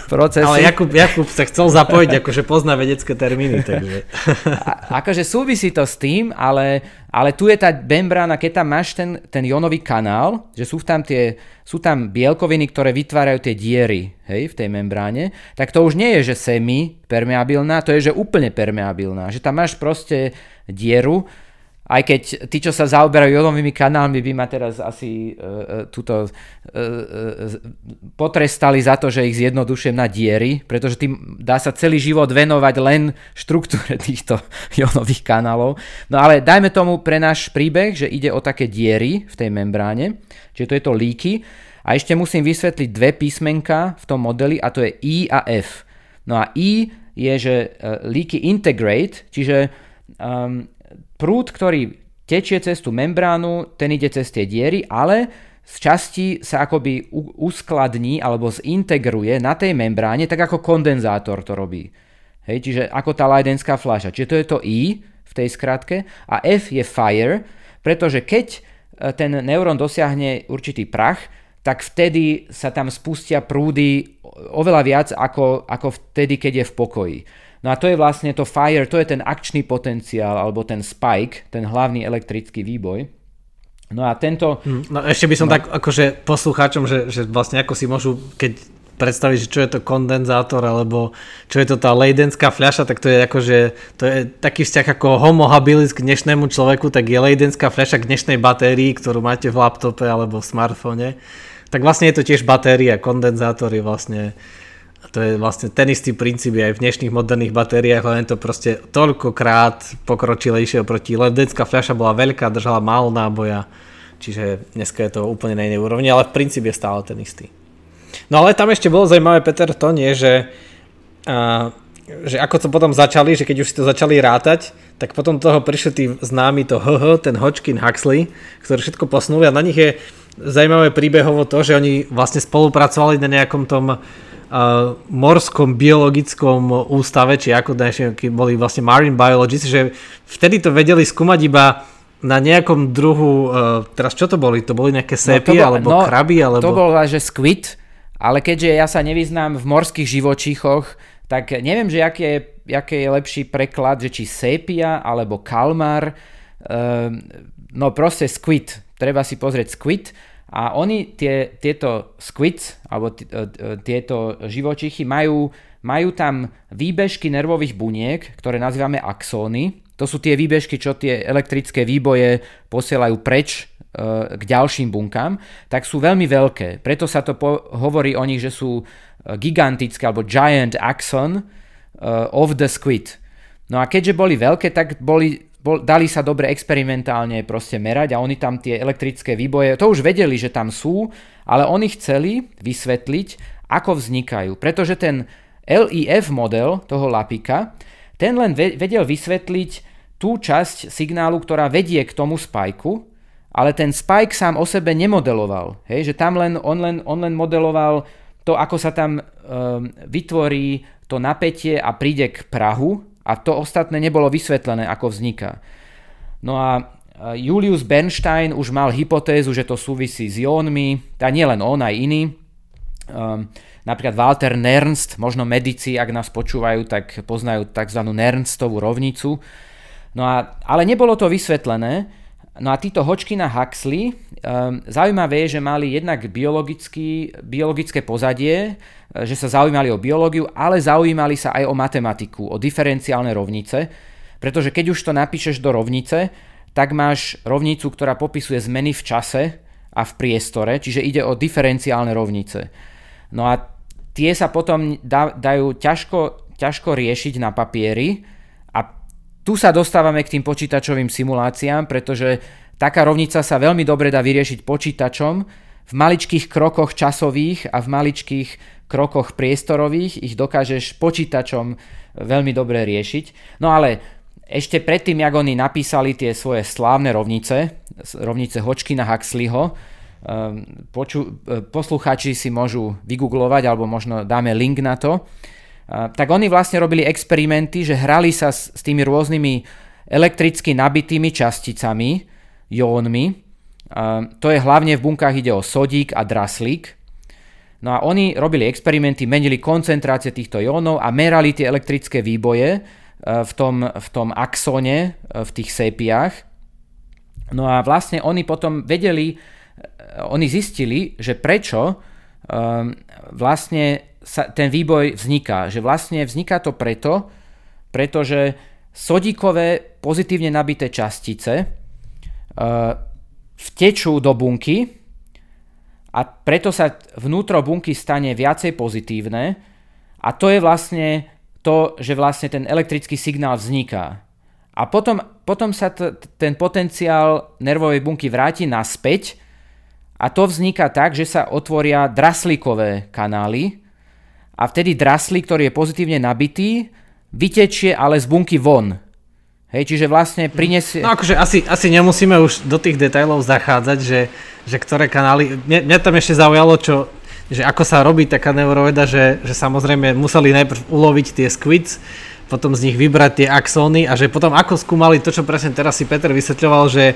procesy. Ale Jakub, Jakub sa chcel zapojiť, akože pozná vedecké termíny. Takže. A, akože súvisí to s tým, ale, ale tu je tá membrána, keď tam máš ten, ten jónový kanál, že sú tam, tie, sú tam bielkoviny, ktoré vytvárajú tie diery, hej, v tej membráne, tak to už nie je, že semi-permeabilná, to je, že úplne permeabilná. Že tam máš proste dieru. Aj keď tí, čo sa zaoberajú jónovými kanálmi, by ma teraz asi uh, tuto uh, uh, potrestali za to, že ich zjednodušujem na diery, pretože tým dá sa celý život venovať len štruktúre týchto jónových kanálov. No ale dajme tomu pre náš príbeh, že ide o také diery v tej membráne, čiže to je to líky. A ešte musím vysvetliť dve písmenka v tom modeli, a to je I a F. No a I je, že uh, líky integrate, čiže... Um, prúd, ktorý tečie cez tú membránu, ten ide cez tie diery, ale z časti sa akoby uskladní alebo zintegruje na tej membráne, tak ako kondenzátor to robí. Hej, čiže ako tá leidenská fľaša. Čiže to je to I v tej skratke a F je fire, pretože keď ten neurón dosiahne určitý prach, tak vtedy sa tam spustia prúdy oveľa viac ako, ako vtedy, keď je v pokoji. No a to je vlastne to fire, to je ten akčný potenciál, alebo ten spike, ten hlavný elektrický výboj. No a tento... No ešte by som no. tak akože poslucháčom, že, že vlastne ako si môžu, keď predstaviť, čo je to kondenzátor, alebo čo je to tá leidenská fľaša, tak to je akože, to je taký vzťah ako homo habilis k dnešnému človeku, tak je leidenská fľaša k dnešnej batérii, ktorú máte v laptope alebo v smartfóne. Tak vlastne je to tiež batéria, kondenzátor je vlastne... To je vlastne ten istý princíp aj v dnešných moderných batériách, len to proste toľkokrát pokročilejšie oproti. Ledenská fľaša bola veľká, držala málo náboja, čiže dneska je to úplne na inej úrovni, ale v princípe je stále ten istý. No ale tam ešte bolo zaujímavé, Peter, to nie, že, a, že ako to potom začali, že keď už si to začali rátať, tak potom toho prišli tí známi to há há, ten Hodgkin-Huxley, ktorý všetko posunuli a na nich je zaujímavé príbehovo to, že oni vlastne spolupracovali na nejakom tom morskom biologickom ústave, či ako dnešie, boli vlastne marine biologists, že vtedy to vedeli skúmať iba na nejakom druhu, teraz čo to boli? To boli nejaké sepie, no bol, alebo no, kraby? Alebo... To bol, že squid, ale keďže ja sa nevyznám v morských živočíchoch, tak neviem, že aký je, aký je lepší preklad, že či sepia, alebo kalmár, no proste squid, treba si pozrieť squid. A oni tie, tieto squids, alebo t- tieto živočichy majú, majú tam výbežky nervových buniek, ktoré nazývame axóny. To sú tie výbežky, čo tie elektrické výboje posielajú preč e, k ďalším bunkám, tak sú veľmi veľké. Preto sa to po- hovorí o nich, že sú gigantické, alebo giant axon e, of the squid. No a keďže boli veľké, tak boli... dali sa dobre experimentálne proste merať a oni tam tie elektrické výboje, to už vedeli, že tam sú, ale oni chceli vysvetliť, ako vznikajú. Pretože ten el í ef model toho Lapicque, ten len vedel vysvetliť tú časť signálu, ktorá vedie k tomu spajku, ale ten spike sám o sebe nemodeloval. Hej? Že tam len on, len, on len modeloval to, ako sa tam um, vytvorí to napätie a príde k prahu, a to ostatné nebolo vysvetlené, ako vzniká. No a Julius Bernstein už mal hypotézu, že to súvisí s jónmi, a nielen on, aj iný. Um, napríklad Walter Nernst, možno medici, ak nás počúvajú, tak poznajú tzv. Nernstovu rovnicu. No a, ale nebolo to vysvetlené. No a títo Hodgkin a Huxley, um, zaujímavé je, že mali jednak biologické pozadie, že sa zaujímali o biológiu, ale zaujímali sa aj o matematiku, o diferenciálne rovnice, pretože keď už to napíšeš do rovnice, tak máš rovnicu, ktorá popisuje zmeny v čase a v priestore, čiže ide o diferenciálne rovnice. No a tie sa potom dajú ťažko, ťažko riešiť na papieri a Tu sa dostávame k tým počítačovým simuláciám, pretože taká rovnica sa veľmi dobre dá vyriešiť počítačom v maličkých krokoch časových a v maličkých krokoch priestorových. Ich dokážeš počítačom veľmi dobre riešiť. No ale ešte predtým, jak oni napísali tie svoje slávne rovnice, rovnice Hodgkina-Huxleyho, Poču, poslucháči si môžu vygooglovať alebo možno dáme link na to, tak oni vlastne robili experimenty, že hrali sa s, s tými rôznymi elektricky nabitými časticami, jónmi. To je hlavne v bunkách, ide o sodík a draslík. No a oni robili experimenty, menili koncentrácie týchto jónov a merali tie elektrické výboje v tom, v tom axóne, v tých sépiách. No a vlastne oni potom vedeli, oni zistili, že prečo um, vlastne sa ten výboj vzniká. Že vlastne vzniká to preto, pretože sodíkové pozitívne nabité častice uh, vtečú do bunky a preto sa vnútro bunky stane viacej pozitívne a to je vlastne to, že vlastne ten elektrický signál vzniká. A potom, potom sa t- ten potenciál nervovej bunky vráti naspäť. A to vzniká tak, že sa otvoria draslíkové kanály a vtedy draslík, ktorý je pozitívne nabitý, vytečie ale z bunky von. Hej, čiže vlastne prinesie... No akože asi, asi nemusíme už do tých detailov zachádzať, že, že ktoré kanály... Mňa, mňa tam ešte zaujalo, čo, že ako sa robí taká neuroveda, že, že samozrejme museli najprv uloviť tie squids, potom z nich vybrať tie axóny a že potom ako skúmali to, čo presne teraz si Peter vysvetľoval, že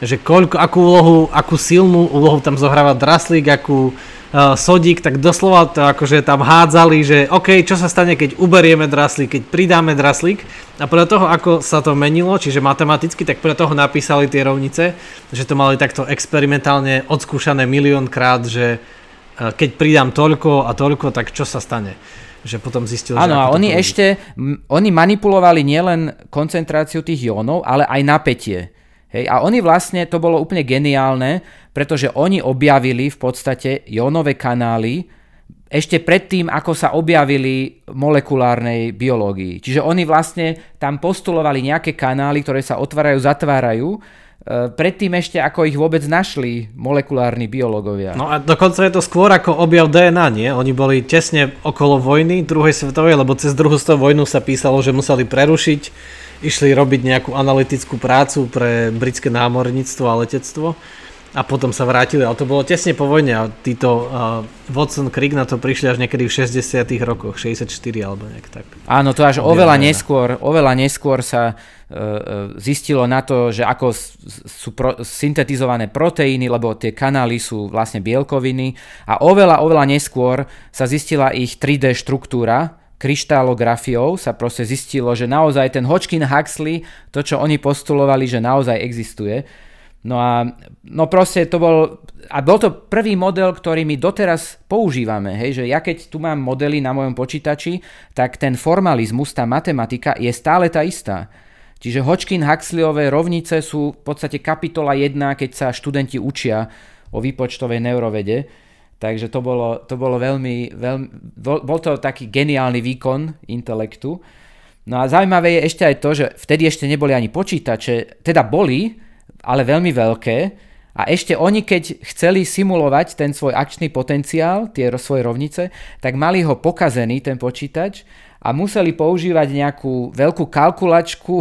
že koľko, akú úlohu, akú silnú úlohu tam zohráva draslík, akú uh, sodík, tak doslova to akože tam hádzali, že OK, čo sa stane, keď uberieme draslík, keď pridáme draslík a podľa toho, ako sa to menilo, čiže matematicky, tak podľa toho napísali tie rovnice, že to mali takto experimentálne odskúšané miliónkrát, že uh, keď pridám toľko a toľko, tak čo sa stane? Že potom zistil, áno, že a oni ešte, m- oni manipulovali nielen koncentráciu tých jónov, ale aj napätie. Hej, a oni vlastne, to bolo úplne geniálne, pretože oni objavili v podstate jónové kanály ešte predtým, ako sa objavili v molekulárnej biológii. Čiže oni vlastne tam postulovali nejaké kanály, ktoré sa otvárajú, zatvárajú, predtým ešte ako ich vôbec našli molekulárni biológovia. No a dokonca je to skôr ako objav dé en á, nie? Oni boli tesne okolo vojny druhej svetovej, lebo cez druhú svetovú vojnu sa písalo, že museli prerušiť, išli robiť nejakú analytickú prácu pre britské námorníctvo a letectvo a potom sa vrátili, ale to bolo tesne po vojne a títo uh, Watson Crick na to prišli až niekedy v šesťdesiatych rokoch, šesťdesiatštyri alebo nejak tak. Áno, to až oveľa neskôr, oveľa neskôr sa uh, zistilo na to, že ako sú pro, syntetizované proteíny, lebo tie kanály sú vlastne bielkoviny a oveľa, oveľa neskôr sa zistila ich tri dé štruktúra, kryštálografiou sa proste zistilo, že naozaj ten Hodgkin-Huxley, to čo oni postulovali, že naozaj existuje. No a no proste to bol, a bol to prvý model, ktorý my doteraz používame, hej, že ja keď tu mám modely na mojom počítači, tak ten formalizmus, tá matematika je stále tá istá. Čiže Hodgkin-Huxleyové rovnice sú v podstate kapitola jedna, keď sa študenti učia o výpočtovej neurovede. Takže to bolo, to bolo veľmi, veľmi, bol to taký geniálny výkon intelektu. No a zaujímavé je ešte aj to, že vtedy ešte neboli ani počítače, teda boli, ale veľmi veľké. A ešte oni, keď chceli simulovať ten svoj akčný potenciál, tie svoje rovnice, tak mali ho pokazený, ten počítač, a museli používať nejakú veľkú kalkulačku,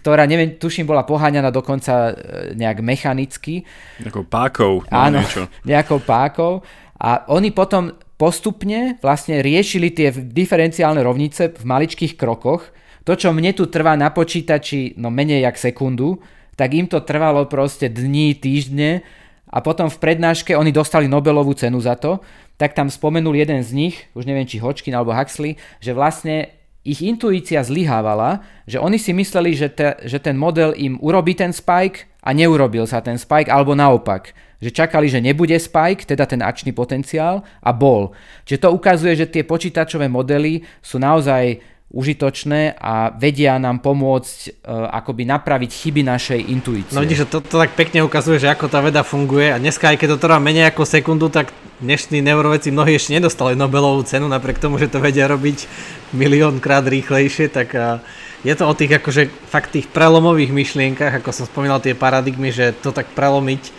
ktorá, neviem, tuším, bola poháňaná dokonca nejak mechanicky. Nejakou pákou. Áno, niečo. nejakou pákou. A oni potom postupne vlastne riešili tie diferenciálne rovnice v maličkých krokoch. To, čo mne tu trvá na počítači, no menej jak sekundu, tak im to trvalo proste dní, týždne. A potom v prednáške oni dostali Nobelovú cenu za to, tak tam spomenul jeden z nich, už neviem, či Hodgkin alebo Huxley, že vlastne ich intuícia zlyhávala, že oni si mysleli, že, te, že ten model im urobí ten spike a neurobil sa ten spike, alebo naopak, že čakali, že nebude spike, teda ten akčný potenciál a bol. Čiže to ukazuje, že tie počítačové modely sú naozaj užitočné a vedia nám pomôcť e, akoby napraviť chyby našej intuície. No vidíš, to, to tak pekne ukazuje, že ako tá veda funguje a dneska, aj keď to trvá menej ako sekundu, tak dnešní neurovedci mnohí ešte nedostali Nobelovú cenu, napriek tomu, že to vedia robiť miliónkrát rýchlejšie, tak a, je Je to o tých akože fakt tých prelomových myšlienkach, ako som spomínal tie paradigmy, že to tak prelomiť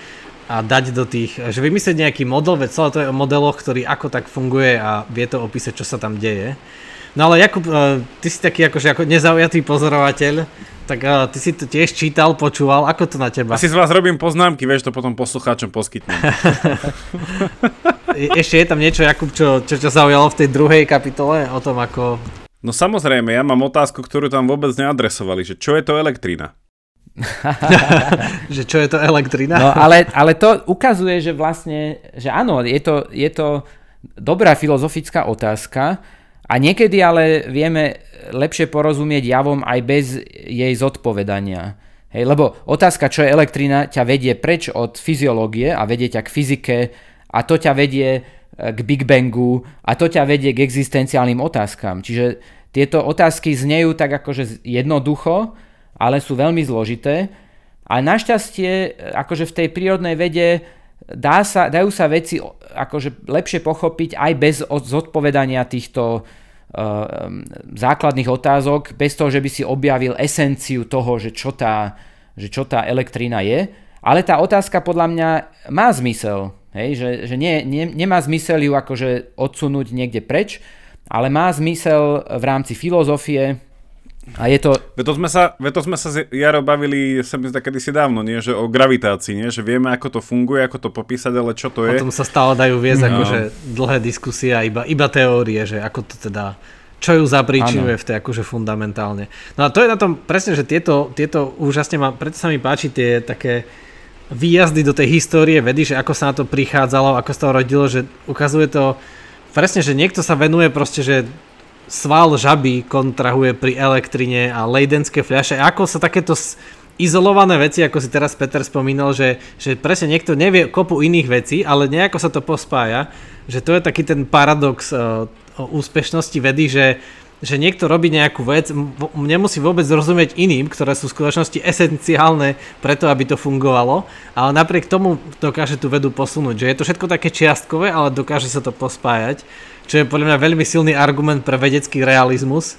a dať do tých, že vymyslieť nejaký model, veď celé to je o modeloch, ktorý ako tak funguje a vie to opísať, čo sa tam deje. No ale Jakub, ty si taký akože ako nezaujatý pozorovateľ, tak ty si to tiež čítal, počúval, ako to na teba? Asi z vás robím poznámky, vieš, to potom poslucháčom poskytnem. Ešte je tam niečo, Jakub, čo ťa zaujalo v tej druhej kapitole o tom, ako... No samozrejme, ja mám otázku, ktorú tam vôbec neadresovali, že čo je to elektrina? Že čo je to elektrina? No ale, ale to ukazuje, že vlastne, že áno, je to, je to dobrá filozofická otázka a niekedy ale vieme lepšie porozumieť javom aj bez jej zodpovedania. Hej, lebo otázka, čo je elektrina, ťa vedie preč od fyziológie a vedie ťa k fyzike a to ťa vedie k Big Bangu a to ťa vedie k existenciálnym otázkam. Čiže tieto otázky znejú tak akože jednoducho, ale sú veľmi zložité a našťastie akože v tej prírodnej vede dá sa, dajú sa veci akože lepšie pochopiť aj bez zodpovedania týchto uh, základných otázok, bez toho, že by si objavil esenciu toho, že čo tá, že čo tá elektrina je. Ale tá otázka podľa mňa má zmysel. Hej, že, že nie, nie, nemá zmysel ju akože odsunúť niekde preč, ale má zmysel v rámci filozofie a je to... Ve to sme sa, ve to sme sa Jaro bavili, sa mi zdá kedysi dávno, nie? Že o gravitácii, nie? Že vieme, ako to funguje, ako to popísať, ale čo to je. O tom sa stále dajú viesť no. Akože dlhé diskusie a iba, iba teórie, že ako to teda... čo ju zapríčinuje v tej akože fundamentálne. No a to je na tom presne, že tieto, tieto úžasne ma... Preto sa mi páči tie také... výjazdy do tej histórie vedy, že ako sa na to prichádzalo, ako sa to rodilo, že ukazuje to presne, že niekto sa venuje proste, že sval žaby kontrahuje pri elektrine a leidenské fľaše. A ako sa takéto izolované veci, ako si teraz Peter spomínal, že, že presne niekto nevie kopu iných vecí, ale nejako sa to pospája, že to je taký ten paradox o, o úspešnosti vedy, že že niekto robí nejakú vec, nemusí vôbec rozumieť iným, ktoré sú v skutočnosti esenciálne preto, aby to fungovalo, ale napriek tomu dokáže tú vedu posunúť, že je to všetko také čiastkové, ale dokáže sa to pospájať, čo je podľa mňa veľmi silný argument pre vedecký realizmus,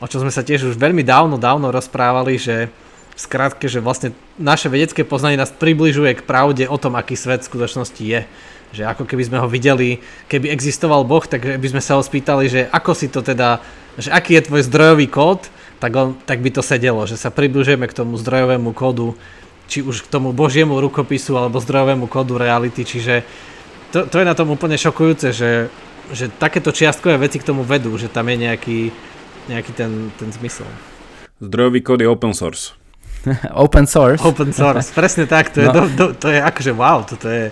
o čom sme sa tiež už veľmi dávno, dávno rozprávali, že v skratke, že vlastne naše vedecké poznanie nás približuje k pravde o tom, aký svet v skutočnosti je. Že ako keby sme ho videli, keby existoval Boh, tak by sme sa ho spýtali, že ako si to teda, že aký je tvoj zdrojový kód, tak, on, tak by to sedelo, že sa približujeme k tomu zdrojovému kódu, či už k tomu Božiemu rukopisu alebo zdrojovému kódu reality, čiže to, to je na tom úplne šokujúce, že, že takéto čiastkové veci k tomu vedú, že tam je nejaký, nejaký ten, ten zmysel. Zdrojový kód je open source. Open source? Open source, presne tak, to je, no. do, do, to je akože wow, toto je...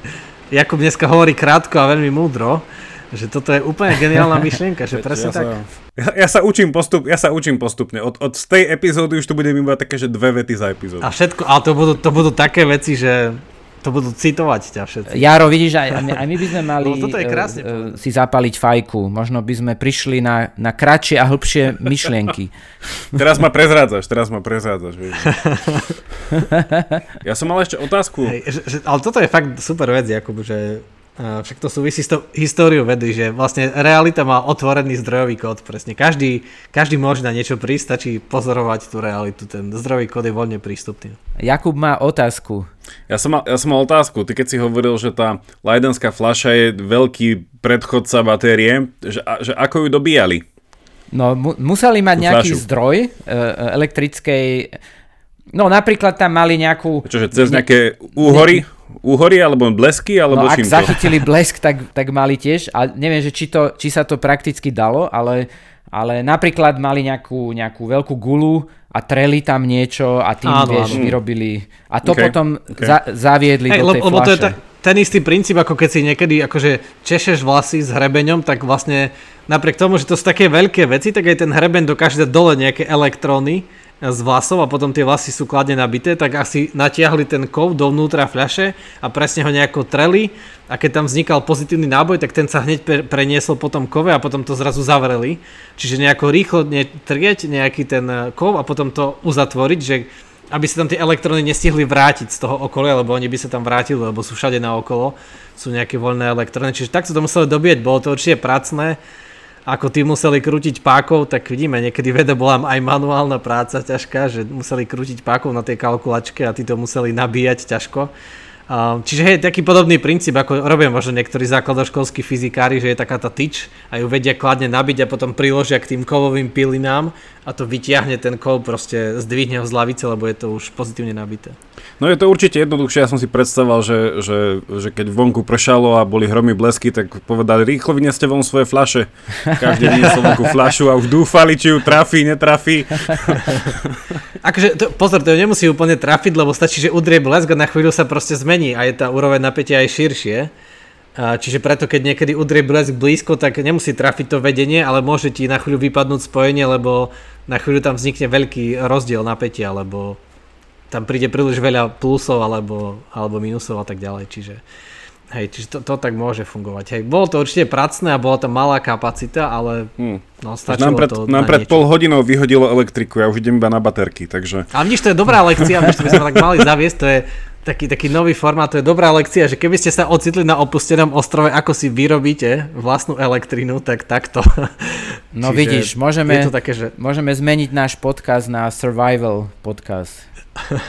Jakub dneska hovorí krátko a veľmi múdro, že toto je úplne geniálna myšlienka, že presne ja tak. Sa, ja, ja, sa učím postup, ja sa učím postupne. Od, od z tej epizódy už tu budem iba také, že dve vety za epizódu. A všetko, ale to budú, to budú také veci, že to budú citovať ťa všetci. Jaro, vidíš, aj, aj my by sme mali toto je krásne, uh, uh, si zapaliť fajku. Možno by sme prišli na, na kratšie a hĺbšie myšlienky. Teraz ma prezrádzaš, teraz ma prezrádzaš. Vieš. Ja som mal ešte otázku. Hej, že, že, ale toto je fakt super vec, Jakub, že uh, však to súvisí s tou históriou vedy, že vlastne realita má otvorený zdrojový kód. Presne. Každý, každý môže na niečo prísť, stačí pozorovať tú realitu. Ten zdrojový kód je voľne prístupný. Jakub má otázku. Ja som, mal, ja som mal otázku, ty keď si hovoril, že tá leidenská fľaša je veľký predchodca batérie, že, že ako ju dobíjali? No mu, museli mať nejaký fľašu. Zdroj e, elektrickej, no napríklad tam mali nejakú... Čože cez nejaké úhory? Úhory alebo blesky? Alebo no ak zachytili blesk, tak, tak mali tiež a neviem, že či, to, či sa to prakticky dalo, ale, ale napríklad mali nejakú, nejakú veľkú gulu, a treli tam niečo a tým, áno, vieš, áno. Vyrobili. A to okay, potom okay. Za, zaviedli hey, do tej lebo fľaše. To je ta, ten istý princíp, ako keď si niekedy akože češeš vlasy s hrebeňom, tak vlastne napriek tomu, že to sú také veľké veci, tak aj ten hreben dokáže dať dole nejaké elektróny z vlasov a potom tie vlasy sú kladne nabité, tak asi natiahli ten kov dovnútra fľaše a presne ho nejako treli a keď tam vznikal pozitívny náboj, tak ten sa hneď preniesol po tom kove a potom to zrazu zavreli. Čiže nejako rýchlo trieť nejaký ten kov a potom to uzatvoriť, že aby sa tam tie elektróny nestihli vrátiť z toho okolia, lebo oni by sa tam vrátili, lebo sú všade naokolo, sú nejaké voľné elektróny, čiže takto to museli dobíjať, bolo to určite pracné ako tí museli krútiť pákov, tak vidíme, niekedy veda bola aj manuálna práca ťažká, že museli krútiť pákov na tej kalkulačke a tí to museli nabíjať ťažko. Čiže je taký podobný princíp, ako robia možno niektorí základoškolskí fyzikári, že je taká tá tyč a ju vedia kladne nabiť a potom priložia k tým kovovým pilinám a to vyťahne ten kov, proste zdvihne ho z lavice, lebo je to už pozitívne nabité. No je to určite jednoduchšie, ja som si predstavoval, že, že, že keď vonku pršalo a boli hromy blesky, tak povedali, rýchlo vynieste von svoje fľaše. Každý vyniesol vonku fľašu a už dúfali, či ju trafí, netrafí. Akože, to, pozor, to ju nemusí úplne trafiť, lebo stačí, že udrie blesk a na chvíľu sa proste zmení a je tá úroveň napätia aj širšie. Čiže preto, keď niekedy udrie blesk blízko, tak nemusí trafiť to vedenie, ale môže ti na chvíľu vypadnúť spojenie, lebo na chvíľu tam vznikne veľký rozdiel napätia, lebo tam príde príliš veľa plusov alebo, alebo minusov a tak ďalej. Čiže, hej, čiže to, to tak môže fungovať. Hej, bolo to určite pracné a bola tam malá kapacita, ale hmm. no, stačilo nám pred, to nám na pred niečo. Pol hodinou vyhodilo elektriku, ja už idem iba na baterky. Takže... Ale vidíš, to je dobrá lekcia, vidíš, to by sme tak mali zaviesť, to je Taký, taký nový formát, to je dobrá lekcia, že keby ste sa ocitli na opustenom ostrove, ako si vyrobíte vlastnú elektrinu, tak takto. No vidíš, môžeme, také, že... môžeme zmeniť náš podcast na survival podcast.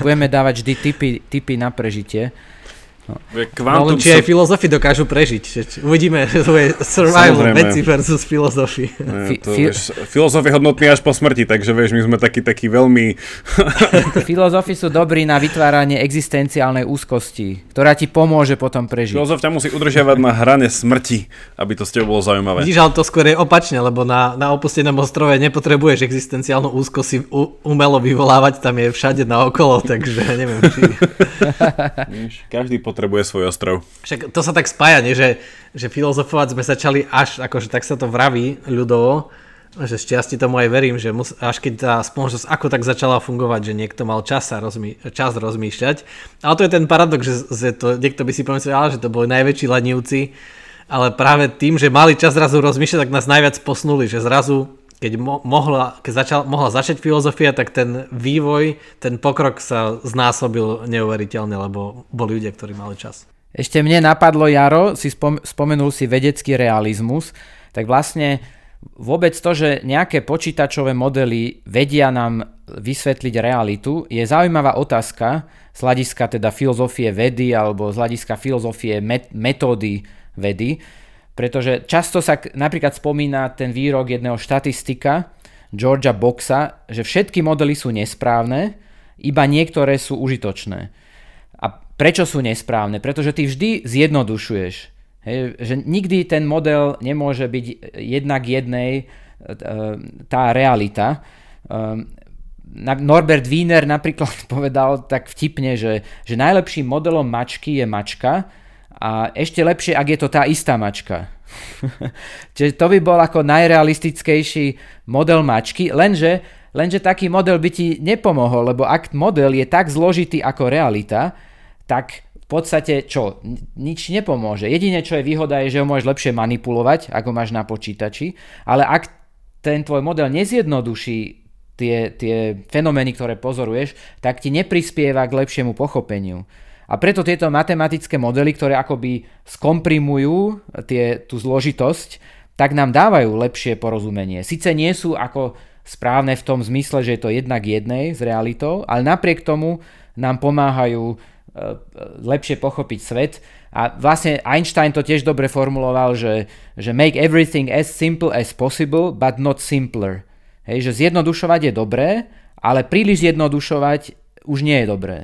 Budeme dávať vždy tipy, tipy na prežitie. No. Quantum... no či aj filozofi dokážu prežiť. Uvidíme, že to je survival, samozrejme. Veci versus filozofi. Fi... Filozof je hodnotný až po smrti, takže vieš, my sme takí takí veľmi... Filozofi sú dobrí na vytváranie existenciálnej úzkosti, ktorá ti pomôže potom prežiť. Filozof ťa musí udržiavať na hrane smrti, aby to s tebou bolo zaujímavé. Vidíš, ale to skôr je opačne, lebo na, na opustenom ostrove nepotrebuješ existenciálnu úzkosť si u, umelo vyvolávať, tam je všade naokolo, takže neviem, či... Každý pot- potrebuje svoj ostrov. Však to sa tak spája, nie? Že, že filozofovať sme začali až, akože tak sa to vraví ľudovo, že šťastí tomu aj verím, že mus, až keď tá spoločnosť ako tak začala fungovať, že niekto mal čas, sa rozmý, čas rozmýšľať. Ale to je ten paradox, že, že to, niekto by si pomyslel, že to boli najväčší ladnivci, ale práve tým, že mali čas zrazu rozmýšľať, tak nás najviac posnuli, že zrazu Keď, mo- mohla, keď začal, mohla začať filozofia, tak ten vývoj, ten pokrok sa znásobil neuveriteľne, lebo boli ľudia, ktorí mali čas. Ešte mne napadlo, Jaro, si spom- spomenul si vedecký realizmus, tak vlastne vôbec to, že nejaké počítačové modely vedia nám vysvetliť realitu, je zaujímavá otázka z hľadiska teda filozofie vedy alebo z hľadiska filozofie met- metódy vedy. Pretože často sa napríklad spomína ten výrok jedného štatistika, Georgia Boxa, že všetky modely sú nesprávne, iba niektoré sú užitočné. A prečo sú nesprávne? Pretože ty vždy zjednodušuješ. Hej, že nikdy ten model nemôže byť jednak jednej tá realita. Norbert Wiener napríklad povedal tak vtipne, že, že najlepším modelom mačky je mačka, a ešte lepšie, ak je to tá istá mačka. Čiže to by bol ako najrealistickejší model mačky, lenže, lenže taký model by ti nepomohol, lebo ak model je tak zložitý ako realita, tak v podstate čo? Nič nepomôže. Jediné, čo je výhoda, je, že ho môžeš lepšie manipulovať, ako máš na počítači, ale ak ten tvoj model nezjednoduší tie, tie fenomény, ktoré pozoruješ, tak ti neprispieva k lepšiemu pochopeniu. A preto tieto matematické modely, ktoré akoby skomprimujú tie, tú zložitosť, tak nám dávajú lepšie porozumenie. Sice nie sú ako správne v tom zmysle, že je to jednak jednej s realitou, ale napriek tomu nám pomáhajú e, lepšie pochopiť svet. A vlastne Einstein to tiež dobre formuloval, že, že make everything as simple as possible, but not simpler. Hej, že zjednodušovať je dobré, ale príliš zjednodušovať už nie je dobré.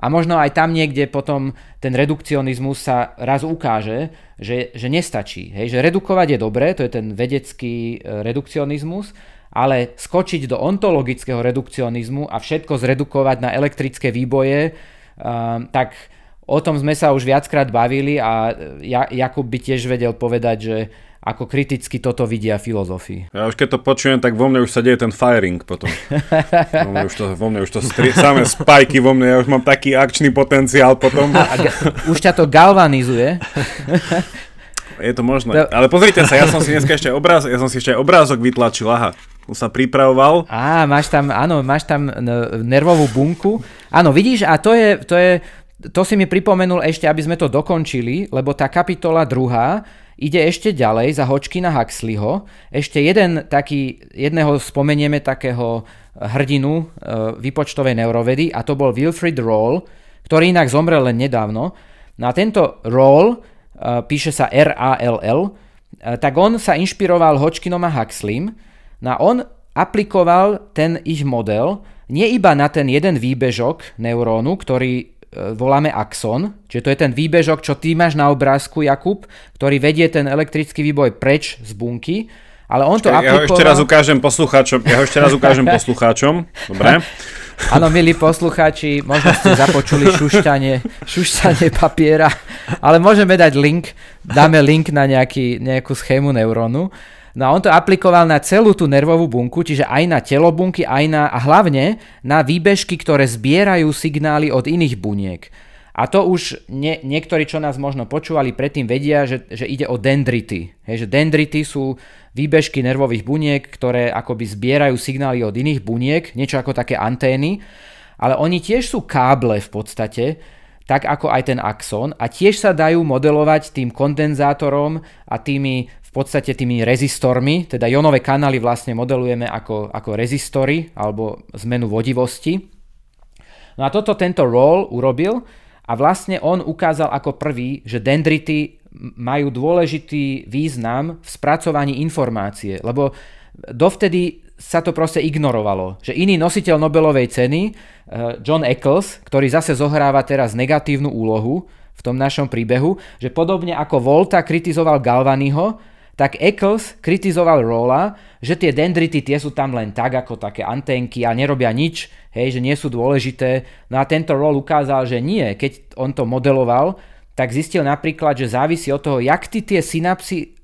A možno aj tam niekde potom ten redukcionizmus sa raz ukáže, že, že nestačí. Hej? Že redukovať je dobré, to je ten vedecký redukcionizmus, ale skočiť do ontologického redukcionizmu a všetko zredukovať na elektrické výboje, uh, tak o tom sme sa už viackrát bavili a ja, Jakub by tiež vedel povedať, že ako kriticky toto vidia filozofii. Ja už keď to počujem, tak vo mne už sa deje ten firing potom. Vo mne už to, vo mne už to strie, samé spajky vo mne, ja už mám taký akčný potenciál potom. A, a, už ťa to galvanizuje. Je to možné. To... Ale pozrite sa, ja som si dneska ešte obráz, ja som si ešte obrázok vytlačil, aha. Už sa pripravoval. Á, máš tam, áno, máš tam nervovú bunku. Áno, vidíš, a to je, to je to si mi pripomenul ešte, aby sme to dokončili, lebo tá kapitola druhá ide ešte ďalej za Hodgkina-Huxleyho. Ešte jeden taký, jedného spomenieme takého hrdinu e, výpočtovej neurovedy, a to bol Wilfrid Rall, ktorý inak zomrel len nedávno. No a tento Rall, e, píše sa R A L L, e, tak on sa inšpiroval Hodgkinom a Huxleym. No a on aplikoval ten ich model nie iba na ten jeden výbežok neurónu, ktorý voláme axon, čiže to je ten výbežok, čo ty máš na obrázku, Jakub, ktorý vedie ten elektrický výboj preč z bunky, ale on to aplikoval... Ja ho ešte raz ukážem poslucháčom, ja ho ešte raz ukážem poslucháčom, dobre? Áno, milí poslucháči, možno ste započuli šušťanie, šušťanie papiera, ale môžeme dať link, dáme link na nejaký, nejakú schému neurónu. No a on to aplikoval na celú tú nervovú bunku, čiže aj na telo bunky, aj na, a hlavne na výbežky, ktoré zbierajú signály od iných buniek. A to už nie, niektorí, čo nás možno počúvali predtým, vedia, že, že ide o dendrity. Hej, že dendrity sú výbežky nervových buniek, ktoré akoby zbierajú signály od iných buniek, niečo ako také antény, ale oni tiež sú káble v podstate, tak ako aj ten axón, a tiež sa dajú modelovať tým kondenzátorom a tými v podstate tými rezistormi, teda jonové kanály vlastne modelujeme ako, ako rezistory alebo zmenu vodivosti. No a toto tento Rall urobil a vlastne on ukázal ako prvý, že dendrity majú dôležitý význam v spracovaní informácie, lebo dovtedy sa to proste ignorovalo. Že iný nositeľ Nobelovej ceny, John Eccles, ktorý zase zohráva teraz negatívnu úlohu v tom našom príbehu, že podobne ako Volta kritizoval Galvaniho, tak Eccles kritizoval Ralla, že tie dendrity tie sú tam len tak ako také anténky a nerobia nič, hej, že nie sú dôležité. No a tento Rall ukázal, že nie. Keď on to modeloval, tak zistil napríklad, že závisí od toho, jak ty tie synapsy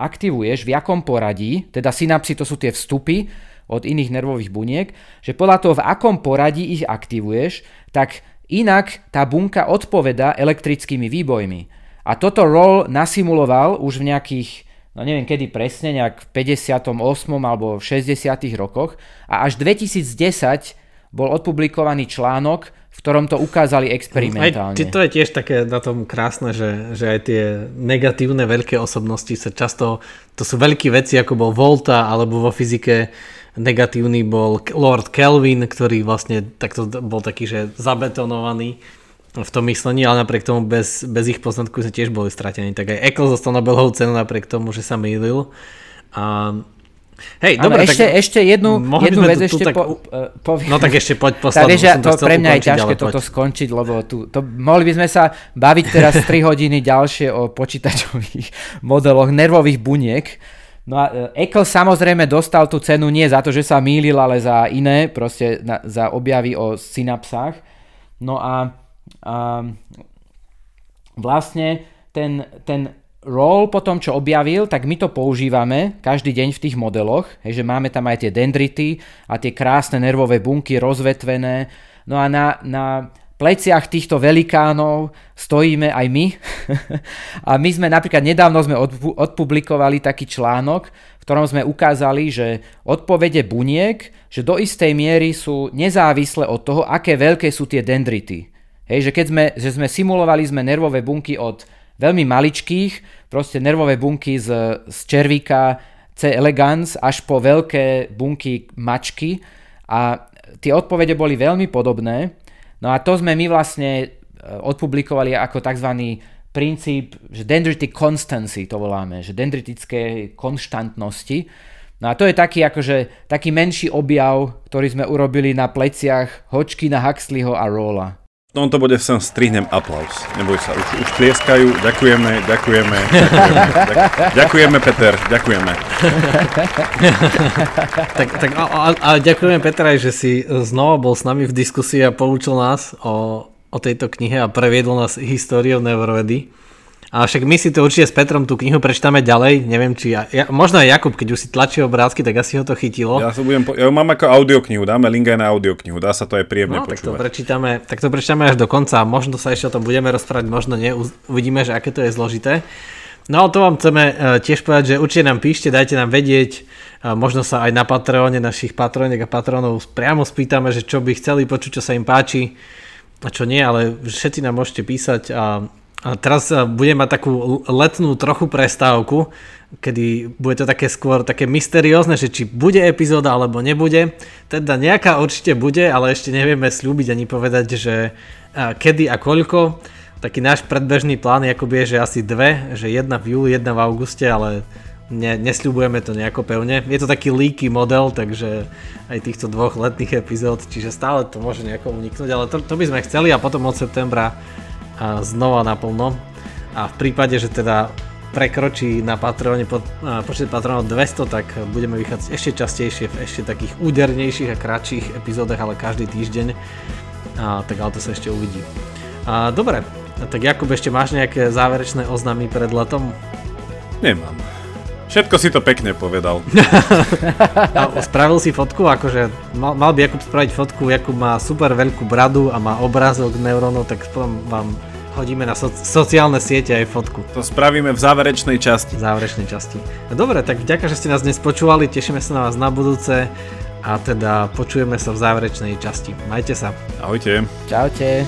aktivuješ, v akom poradí, teda synapsy to sú tie vstupy od iných nervových buniek, že podľa toho, v akom poradí ich aktivuješ, tak inak tá bunka odpovedá elektrickými výbojmi. A toto Rall nasimuloval už v nejakých, no neviem kedy presne, nejak v päťdesiatom ôsmom alebo v šesťdesiatych rokoch, a až dvetisícdesať bol odpublikovaný článok, v ktorom to ukázali experimentálne. Aj, to je tiež také na tom krásne, že, že aj tie negatívne veľké osobnosti sa často, to sú veľké veci, ako bol Volta, alebo vo fyzike negatívny bol Lord Kelvin, ktorý vlastne takto bol taký, že zabetonovaný v tom myslení, ale napriek tomu bez, bez ich poznatku sa tiež boli stratení. Tak aj Eccles dostal Nobelovú cenu napriek tomu, že sa mýlil. A hej, ano, dobre, ešte, tak ešte jednu, jednu vec tu, ešte tak, po, poviem. No tak ešte poď poslednú. Ja, to pre mňa je ťažké toto skončiť, lebo tu, to, mohli by sme sa baviť teraz tri hodiny ďalšie o počítačových modeloch nervových buniek. No a Eccles samozrejme dostal tú cenu nie za to, že sa mýlil, ale za iné, proste na, za objavy o synapsách. No a, a vlastne ten... ten Rall potom, čo objavil, tak my to používame každý deň v tých modeloch, hej, že máme tam aj tie dendrity a tie krásne nervové bunky rozvetvené. No a na, na pleciach týchto velikánov stojíme aj my. A my sme napríklad nedávno sme odpu- odpublikovali taký článok, v ktorom sme ukázali, že odpovede buniek, že do istej miery sú nezávislé od toho, aké veľké sú tie dendrity. Hej, že keď sme, že sme simulovali sme nervové bunky od veľmi maličkých, proste nervové bunky z, z červíka C. elegans až po veľké bunky mačky, a tie odpovede boli veľmi podobné. No a to sme my vlastne odpublikovali ako tzv. Princíp, že dendritic constancy to voláme, že dendritické konštantnosti. No a to je taký, akože, taký menší objav, ktorý sme urobili na pleciach Hodgkina, Huxleyho a Ralla. V tomto bode sem strihnem aplaus. Neboj sa, už, už plieskajú. Ďakujeme, ďakujeme, ďakujeme, ďakujeme Peter, ďakujeme. Tak, tak a, a ďakujeme Petra, že si znova bol s nami v diskusii a poučil nás o, o tejto knihe a previedol nás históriou neurovedy. A však my si to určite s Petrom tú knihu prečítame ďalej, neviem či... Ja, ja, možno aj Jakub, keď už si tlačí obrázky, tak asi ho to chytilo. Ja, budem po, ja mám ako audioknihu, dáme link aj na audioknihu, dá sa to aj príjemne no, počúvať. Tak to prečítame, tak to prečítame až do konca, možno sa ešte o tom budeme rozprávať, možno nie, uvidíme, že aké to je zložité. No to vám chceme tiež povedať, že určite nám píšte, dajte nám vedieť, možno sa aj na Patreone našich patroniek a patronov priamo spýtame, že čo by chceli počuť, čo sa im páči. A čo nie, ale všetci nám môžete písať a, a teraz budem mať takú letnú trochu prestávku, kedy bude to také skôr také mysteriózne, že či bude epizóda alebo nebude. Teda nejaká určite bude, ale ešte nevieme sľúbiť ani povedať, že a kedy a koľko. Taký náš predbežný plán Jakub, je, že asi dve, že jedna v júli, jedna v auguste, ale ne, nesľubujeme to nejako pevne. Je to taký leaky model, takže aj týchto dvoch letných epizód, čiže stále to môže nejako uniknúť, ale to, to by sme chceli a potom od septembra a znova naplno. A v prípade, že teda prekročí na Patreone pod, a počet patronov dvesto, tak budeme vychádzať ešte častejšie v ešte takých údernejších a kratších epizódach, ale každý týždeň, a, tak ale to sa ešte uvidí. A, dobre. A tak Jakub, ešte máš nejaké záverečné oznamy pred letom? Nemám. Všetko si to pekne povedal. A spravil si fotku, akože mal, mal by Jakub spraviť fotku, Jakub má super veľkú bradu a má obrázok neurónov, tak potom vám hodíme na so, sociálne siete aj fotku. To spravíme v záverečnej časti. V záverečnej časti. Dobre, tak vďaka, že ste nás dnes počúvali, tešíme sa na vás na budúce a teda počujeme sa v záverečnej časti. Majte sa. Ahojte. Čaute.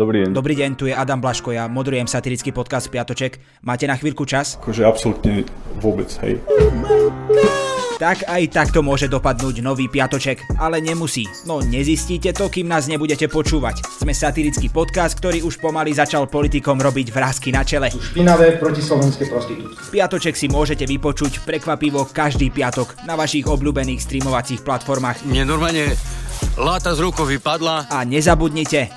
Dobrý deň. Dobrý deň, tu je Adam Blaško, ja moderujem satirický podcast Piatoček. Máte na chvíľku čas? Akože absolútne vôbec, hej. Tak aj takto môže dopadnúť nový Piatoček, ale nemusí. No nezistíte to, kým nás nebudete počúvať. Sme satirický podcast, ktorý už pomaly začal politikom robiť vrásky na čele. Špinavé protislovenské prostitútky. Piatoček si môžete vypočuť prekvapivo každý piatok na vašich obľúbených streamovacích platformách. Nenormálne láta z rukou vypadla. A nezabudnite,